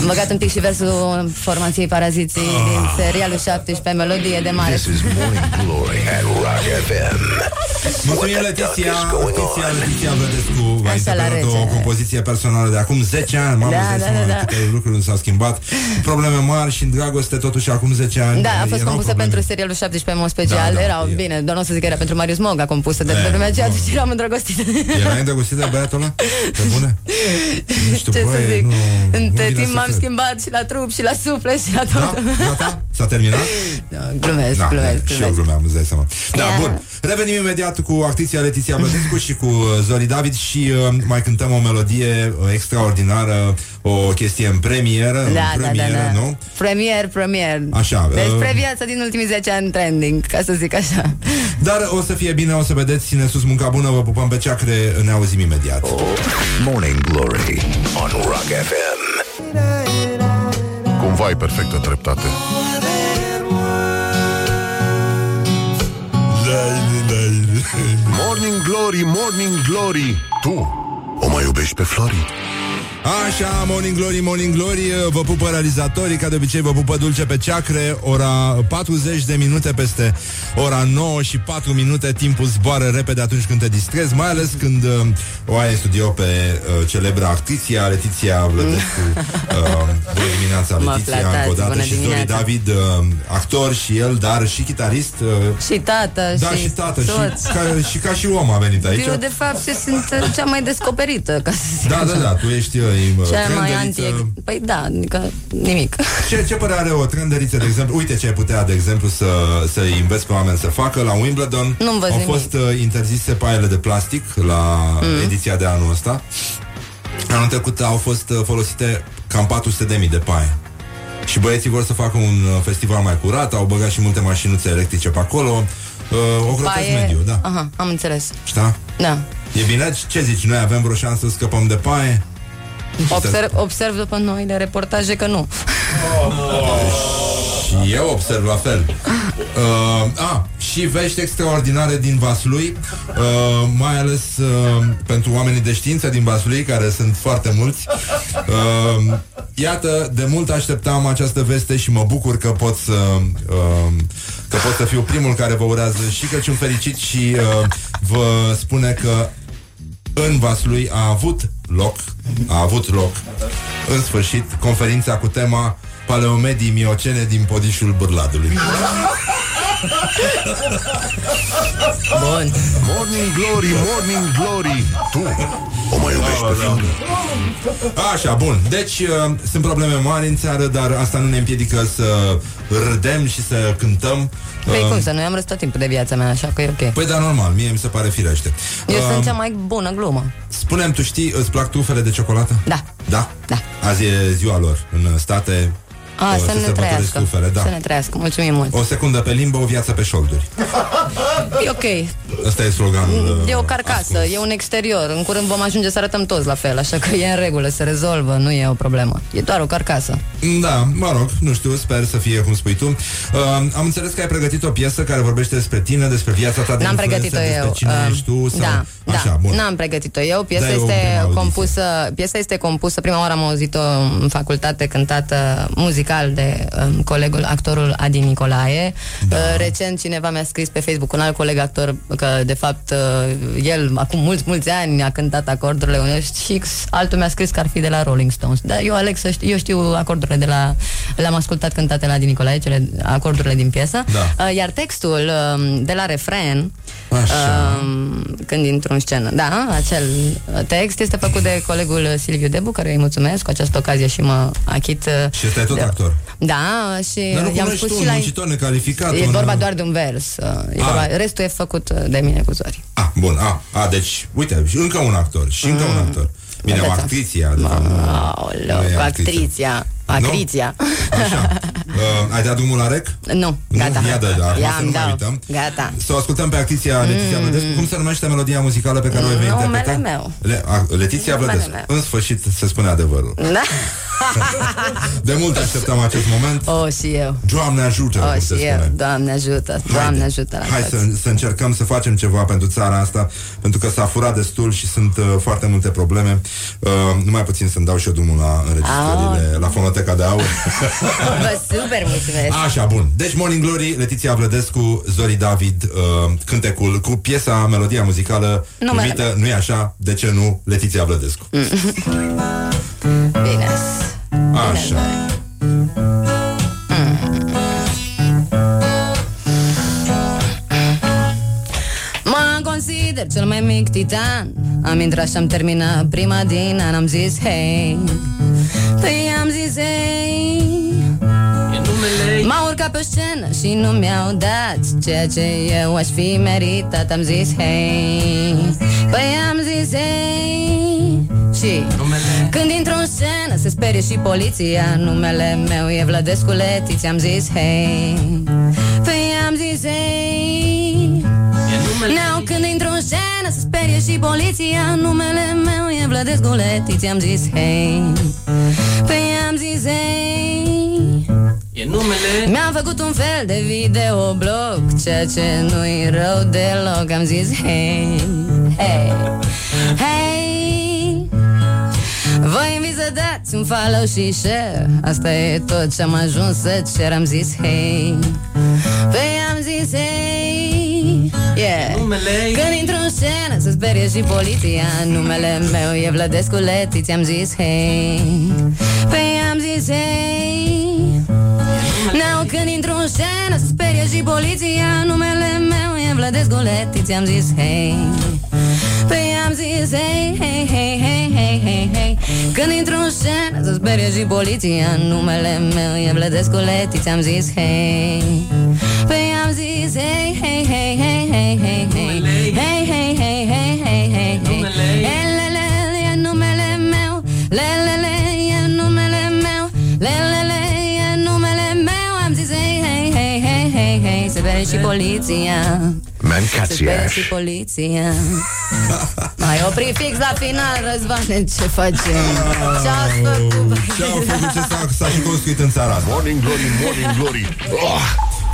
Am băgat un pic și versul formației Paraziții ah, din serialul șaptesprezece, melodie de mare. This is Morning Glory at Rock F M. Mulțumim, Letiția. Letiția, Letiția Vădescu a interpretat o compoziție personală de acum zece ani. Mamă, da, da, da, da. Câte lucruri nu s-au schimbat. Probleme mari și în dragoste, totuși acum zece ani. Da, a fost compusă probleme. Pentru serialul șaptesprezece, în mod special. Da, da, erau, e... bine, doar nu o să zic că era pentru Marius Moga compusă, de vremea aceea, deci eram îndrăgostită. Erai îndrăgostită, băiatul ăla? Pe bune? Nu știu, ce bă, să zic. Nu, între nu timp m-am suflet. Schimbat și la trup, și la suflet, și la tot. Da, gata? S-a terminat? Da, glumesc, da, glumesc, glumesc. Și eu glumeam, îți dai seama. Da, yeah. Bun. Revenim imediat cu actrița Letiția Bădescu și cu Zori David și uh, mai cântăm o melodie extraordinară, o chestie în premieră, da, în premieră, da, da, da. Nu? Premier, premier. Așa. Deci previața din ultimii zece ani trending, ca să zic așa. Dar o să fie bine, o să vedeți, ține sus munca bună, vă pupăm pe ceacre, ne auzim imediat. Oh. Morning Glory on Rock F M. Cumva ai perfectă dreptate. Morning Glory, Morning Glory, tu o mai iubești pe Flori? Așa, Morning Glory, Morning Glory, vă pupă realizatorii, ca de obicei vă pupă dulce pe ceacre. Ora patruzeci de minute peste ora nouă și patru minute. Timpul zboară repede atunci când te distrezi, mai ales când uh, o ai în studio pe uh, celebra actriția Letiția Vlădescu. Bună uh, dimineața, Letiția, încă o dată. Și Zori David, uh, actor și el, dar și chitarist. uh, Și tată, da, și, și tată, și ca, și ca și om a venit aici. Eu, de fapt, sunt cea mai descoperită, ca să zic. Da, da, da, tu ești uh, cea mai antic. Păi da, adică nimic. Ce, ce părere are o trândăriță, de exemplu? Uite ce ai putea, de exemplu, să, să înveți pe oameni să facă. La Wimbledon au fost uh, interzise paiele de plastic la mm. ediția de anul ăsta. Anul trecut au fost folosite cam patru sute de mii de paie. Și băieții vor să facă un festival mai curat. Au băgat și multe mașinuțe electrice pe acolo. Uh, o crotez mediu, da. Aha, am înțeles. Știa? Da. E bine? Ce zici? Noi avem vreo șansă să scăpăm de paie? Observ, observ după noile reportaje că nu. Oh, oh. Și eu observ la fel. Uh, a, și vești extraordinare din Vaslui, uh, mai ales uh, pentru oamenii de știință din Vaslui, care sunt foarte mulți. Uh, iată, de mult așteptam această veste și mă bucur că pot să... Uh, că pot să fiu primul care vă urează și Crăciun fericit și uh, vă spune că în Vaslui a avut loc, a avut loc, în sfârșit, conferința cu tema Paleomedii miocene din podișul Bârladului. Bun. Morning glory, morning glory. Tu o mai iubești pe fiindcă. Așa, bun. Deci uh, sunt probleme mari în țară, dar asta nu ne împiedică să râdem și să cântăm. Păi cum să, noi am râs tot timpul de viața mea, așa că e ok. Păi da, normal, mie mi se pare firește. Eu uh, sunt cea mai bună glumă. Spune-mi, tu știi, îți plac trufele de ciocolată? Da. Da? Da. Azi e ziua lor în state. A, să, să ne trăiască, trufele, da. Să ne trăiască, mulțumim mult. O secundă pe limbă, o viață pe șolduri. E ok. Asta e sloganul. E o carcasă, ascuns. E un exterior. În curând vom ajunge să arătăm toți la fel. Așa că e în regulă, se rezolvă, nu e o problemă. E doar o carcasă. Da, mă rog, nu știu, sper să fie cum spui tu. uh, Am înțeles că ai pregătit o piesă care vorbește despre tine, despre viața ta de influență. N-am pregătit-o eu. Cine uh, ești tu, sau... Da, așa, bun. N-am pregătit-o eu. Piesa Dai este compusă Piesa este compusă, prima oară am auzit-o în facultate, cântată muzică de um, colegul, actorul Adi Nicolae. Da. Uh, recent cineva mi-a scris pe Facebook, un alt coleg actor, că de fapt uh, el acum mulți, mulți ani a cântat acordurile unei și altul mi-a scris că ar fi de la Rolling Stones. Dar eu aleg să știu, eu știu acordurile de la... Le-am ascultat cântate la Adi Nicolae, cele, acordurile din piesă. Da. Uh, iar textul uh, de la refren, uh, când intru în scenă, da, acel text este făcut de colegul Silviu Debu, care îi mulțumesc cu această ocazie și mă achit. Uh, și este tot de... actor. Da, și dar nu i-am spus și la... muncitor necalificat. E vorba în... doar de un vers. E vorba... Restul e făcut de mine cu Zori. Ah, bun. A, ah, ah, deci, uite, încă un actor, și încă mm. un actor. Bine, o actriția. Aoleu, actriția. Acriția. Așa. Uh, ai dat drumul la rec? Nu, nu? Gata. Ia dă, da, ia să nu uităm. Gata. Să o ascultăm pe actriția Letizia mm. Vlădescu. Cum se numește melodia muzicală pe care o vei interpreta? Numele meu. Le- a, Letizia Vlădescu. În sfârșit se spune adevărul. Da. De mult așteptam acest moment. O, oh, și eu. Doamne ajută. O, oh, și eu. Doamne ajută. Doamne ajută. Hai să, să încercăm să facem ceva pentru țara asta, pentru că s-a furat destul și sunt uh, foarte multe probleme. Uh, numai puțin să-mi dau și eu drumul la înregistrările, la fonoteca de aur. Bă, super, mulțumesc. Așa, bun. Deci Morning Glory, Letizia Vlădescu, Zori David, uh, cântecul cu piesa, melodia muzicală numită, nu e așa, de ce nu, Letizia Vlădescu. Mm. Bine. Așa. Mă consider cel mai mic titan. Am intrat și am terminat prima din an. Am zis, hei, păi am zis, ei, m-au urcat pe o scenă și nu mi-au dat ceea ce eu aș fi meritat. Am zis, hei, păi am zis, ei. Și când intru în scenă se sperie și poliția. Numele meu e Vlădescu Letiția. Am zis, hei, păi am zis, ei. Now, când intru în scenă se sperie și poliția. Numele meu e Vlădescu Letiția. Am zis, hei, păi am zis, ei. E numele. Mi-am făcut un fel de videoblog, ceea ce nu-i rău deloc. Am zis, hei, hei, hei. Vă invit să dați un follow și share. Asta e tot ce am ajuns să cer. Am zis, hei, păi am zis, hei, yeah. Când intru în scenă se sperie și poliția. Numele meu e Vlădescu Letiția. Am zis, hei, păi am zis, hei. Now, când intru în scenă se sperie și poliția. Numele meu e Vlădescu Letiția. Am zis, hei, păi am zis, hei, hei, hei, hei, hei, hei, hei. Când intru în scenă se sperie și poliția. Numele meu e Vlădescu Letiția. Am zis, hei, păi am zis, hei, hei, hei, hei, hei, hei, hei, hei, hei, hei, hei, hei, hei, hei. Lelele e numele meu, lelele e numele meu, lelele e numele meu. Am zis, hei, hei, hei, hei, hei, hei. Se sperie și poliția. Se sperie și poliția. Mai opri fix la final, Răzvane, ce facem? Ce-au făcut? Ce-au făcut ce s-a și construit în țara asta? Morning Glory, Morning Glory.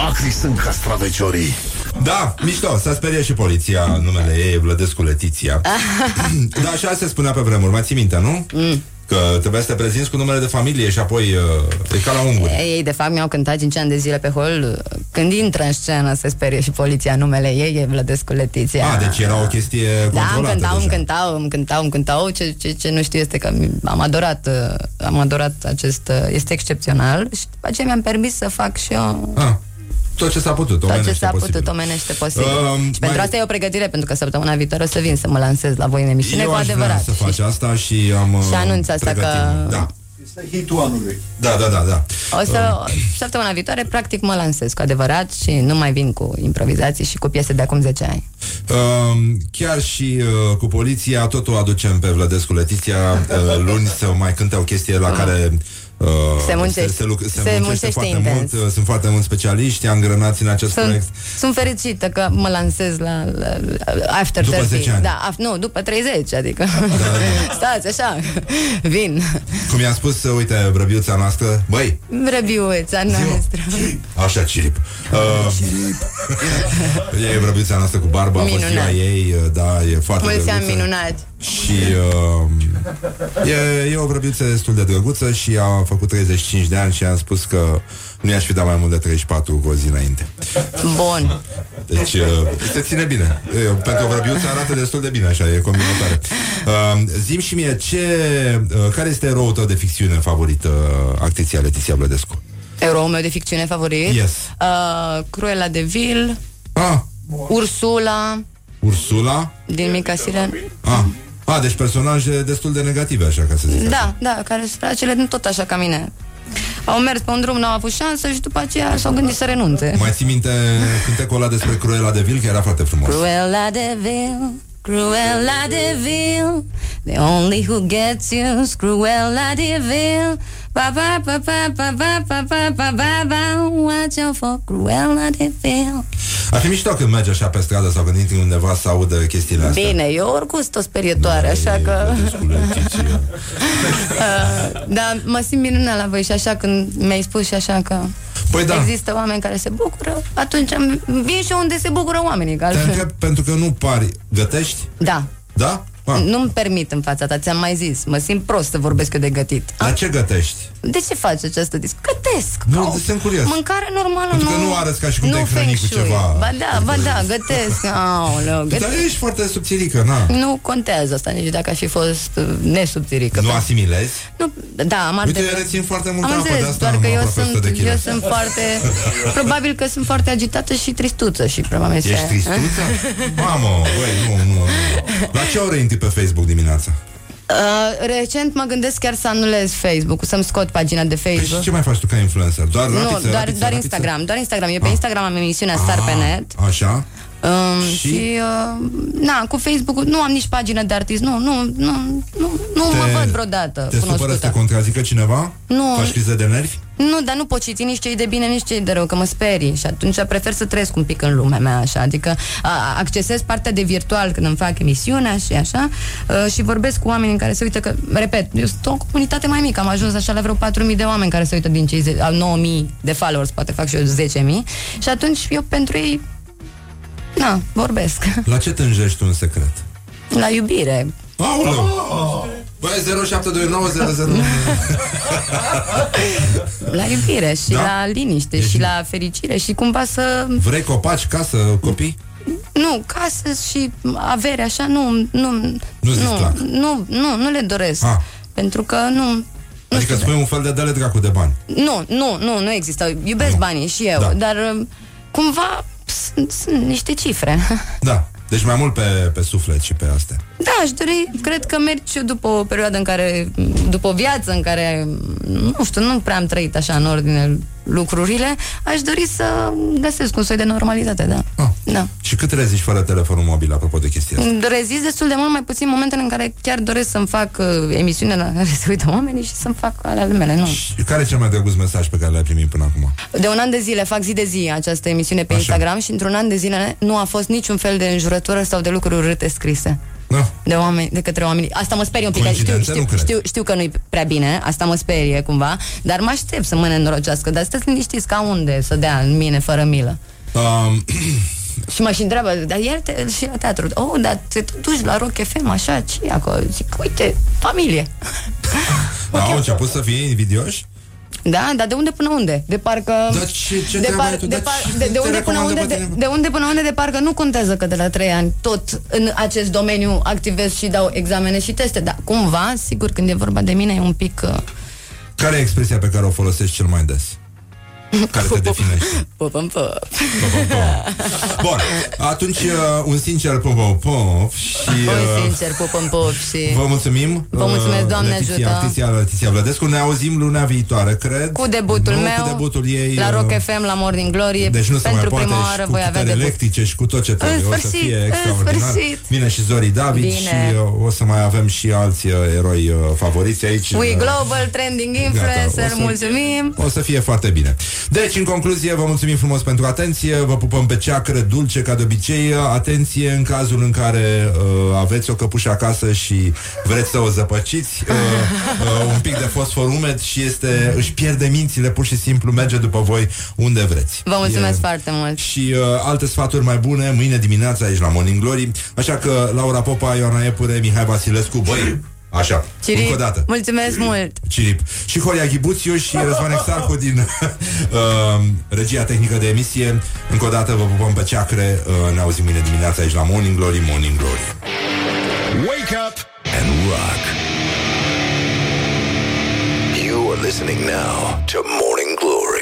Acri sunt castraveciorii. Da, mișto, s-a speriat și poliția. Numele ei e Vlădescu Letiția. Da, așa se spunea pe vremuri, mai ții minte, nu? Mm. Că trebuia să te prezinți cu numele de familie și apoi uh, e ca la unguri. Ei, de fapt, mi-au cântat cinci ani de zile pe hol. Când intră în scenă, se sperie și poliția numele ei, e Vlădescu Letiția. A, deci era o chestie controlată. Da, îmi cântau, îmi cântau, îmi cântau, îmi cântau. Ce, ce, ce nu știu este că am adorat, am adorat acest... Este excepțional și după aceea mi-am permis să fac și eu... A. Tot ce s-a putut, omenește posibil. Tot ce s-a putut, omenește posibil. Uh, și pentru asta e o pregătire, pentru că săptămâna viitoare o să vin să mă lansez la voi în emisiune cu adevărat. Eu să faci asta și am și anunț asta că... Da. Este hitul anului. Da, da, da, da. O să, uh. săptămâna viitoare, practic, mă lansez cu adevărat și nu mai vin cu improvizații și cu piese de acum zece ani. Uh, chiar și uh, cu poliția, tot o aducem pe Vlădescu Letiția uh, luni să mai cânte o chestie la uh. care... Uh, se muncește, se, se, luc- se, se muncește, muncește foarte intens. Mult, sunt foarte mulți specialiști angrenați în acest sunt, proiect. Sunt fericită că mă lansez la, la, la after după treizeci. zece ani. Da, af- nu, după treizeci, adică. Da, da. Stați așa. Vin. Cum i-am spus, uite, brăbiuța noastră, băi. Brăbiuța noastră. Așa cirip. Uh, e brăbiuța noastră cu barba, poziția ei, da, e foarte mulți brăbiuță. Mulți minunat. Și uh, e, e o brăbiuță destul de drăguță și a făcut treizeci și cinci de ani și am spus că nu i-aș fi dat mai mult de treizeci și patru cu o zi înainte. Bun. Deci uh, se ține bine. Uh, pentru o vrăbiuță arată destul de bine, așa, e combinatoare. Uh, Zi-mi și mie, ce, uh, care este eroul tău de ficțiune favorită, actriția Letiția Vlădescu? Eroul meu de ficțiune favorit? Yes. Uh, Cruella de Vil, ah. Ursula. Ursula? Din Mica Sirenă. Ah. Ah, deci personaje destul de negative, așa, ca să zic. Da, așa. Da, care sunt nu tot așa ca mine. Au mers pe un drum, n-au avut șansă și după aceea s-au gândit să renunțe. Mai ții minte cântecul ăla despre Cruella de Vil, că era foarte frumos. Cruella de Vil, Cruella de Vil, the only who gets you's Cruella de Vil. Pa pa pa pa pa pa pa pa pa pa pa, watch out for Cruella de Vil. Ar fi mișto când mergi așa pe stradă sau când intri undeva să audă chestiile astea. Bine, eu oricum sunt o sperietoare, da, așa e, că... Dar mă simt minunat la voi și așa când mi-ai spus și așa că... Păi da. Există oameni care se bucură, atunci vin și unde se bucură oamenii. Te întreb, pentru că nu pari... Gătești? Da. Da? Ah. Nu-mi permit în fața ta, ți-am mai zis. Mă simt prost să vorbesc eu de gătit. Dar ce gătești? De ce faci această discuție? Gătesc! Nu, sunt curios. Mâncare normală, pentru nu... că nu arăți ca și cum te-ai hrăni cu ceva. Ba da, ba da, gătesc. Aoleu, gătesc. Dar ești foarte subțirică, na. Nu contează asta, nici dacă aș fi fost nesubțirică. Nu asimilezi? Nu, da, am ardevă. Uite, rețin foarte multă apă, de asta doar că eu sunt, eu sunt foarte... Probabil că sunt foarte agitată și tristuță și problema mea. Ești tristuță? Mamă, băi, nu, nu. La ce ore intri pe Facebook dimineața? Uh, recent mă gândesc chiar să anulez Facebook-ul, să-mi scot pagina de Facebook. Păi și ce mai faci tu ca influencer? Doar, nu, rapiță, doar, rapiță, doar rapiță? Instagram, doar Instagram. Eu pe ah. Instagram am emisiunea ah, Star pe net. Așa. Um, și, și uh, na, cu Facebook-ul nu am nici pagină de artist. Nu, nu, nu, nu, nu te, mă văd vreodată. Te supără să te contrazică cineva? Nu. Faci criză de nervi? Nu, dar nu pot citi nici cei de bine, nici cei de rău, că mă sperii. Și atunci prefer să trăiesc un pic în lumea mea, așa. Adică a, accesez partea de virtual când îmi fac emisiunea și așa. A, și vorbesc cu oameni în care se uită că, repet, eu sunt o comunitate mai mică. Am ajuns așa la vreo patru mii de oameni care se uită din cei ze- al nouă mii de followers. Poate fac și eu zece mii. Și atunci eu pentru ei, na, vorbesc. La ce tânjești tu în secret? La iubire. Aoleu! Oh! Băi, zero șapte doi nouă zero zero La iubire și da? La liniște. Ești... și la fericire și cumva să... Vrei copaci, casă, copii? Nu, casă și avere, așa, nu... Nu, nu, nu, nu, nu, nu le doresc. Ah. Pentru că nu... Adică îți pui un fel de dele dracu de bani. Nu, nu, nu, nu există. Iubesc nu. Banii și eu, da. Dar cumva sunt, sunt niște cifre. Da. Deci mai mult pe, pe suflet și pe astea. Da, aș dori, cred că mergi după o perioadă în care, după o viață în care, nu știu, nu prea am trăit așa în ordine lucrurile, aș dori să găsesc un soi de normalitate, da. Ah. Da. Și cât reziști fără telefonul mobil, apropo de chestia asta? Rezist destul de mult, mai puțin momentele în care chiar doresc să-mi fac uh, emisiune la care se uită oamenii și să-mi fac ale mele, nu. Și care e cel mai drăguț mesaj pe care l-ai primit până acum? De un an de zile, fac zi de zi această emisiune pe așa. Instagram și într-un an de zile nu a fost niciun fel de înjurătură sau de lucruri urâte scrise. Da. De oameni, de către oameni. Asta mă sperie un pic. Știu, știu, știu, știu că nu-i prea bine, asta mă sperie cumva, dar mă aștept să mă nenorocească, dar stați liniștiți ca unde să dea în mine fără milă. Um... Și mă și întreabă, dar iar te, și la teatru, oh, dar te duci la Rock F M, așa, ce acolo? Zic, uite, familie. Da, au început să fie invidioși? Da, dar de unde până unde? De parcă de unde până unde, de, de unde până unde de parcă nu contează că de la trei ani tot în acest domeniu activez și dau examene și teste, dar cumva, sigur, când e vorba de mine e un pic uh... Care e expresia pe care o folosești cel mai des? Care te definește? Pop-pop. Bun, atunci uh, un sincer pop-pop și uh, un sincer pop-pop și vă mulțumim. Vă mulțumesc, Doamne Letiția, ajută. Letiția, Letiția Vlădescu, ne auzim luna viitoare, cred. Cu debutul nu, meu. Cu debutul ei la Rock F M la Morning Glory. Deci nu se mai poate și cu gitare electrice și cu tot ce trebuie. O să fie extraordinar. Vine și Zori David. Bine. Și uh, o să mai avem și alți uh, eroi uh, favoriți aici. We uh, Global Trending Influencer, mulțumim. O să fie foarte bine. Deci, în concluzie, vă mulțumim frumos pentru atenție. Vă pupăm pe ceacră dulce, ca de obicei. Atenție în cazul în care uh, aveți o căpușă acasă și vreți să o zăpăciți, uh, uh, un pic de fosfor umed și este, își pierde mințile, pur și simplu merge după voi unde vreți. Vă mulțumesc e, foarte mult. Și uh, alte sfaturi mai bune mâine dimineața aici la Morning Glory. Așa că Laura Popa, Ioana Epure, Mihai Vasilescu, băi! Așa, Cirip. Încă o dată. Mulțumesc Cirip. mult. Cirip. Și Horia Ghibuțiu și Răzvan Exarcu din uh, regia tehnică de emisie. Încă o dată vă pupăm pe ceacre. Uh, ne auzim mâine dimineața aici la Morning Glory, Morning Glory. Wake up and rock. You are listening now to Morning Glory.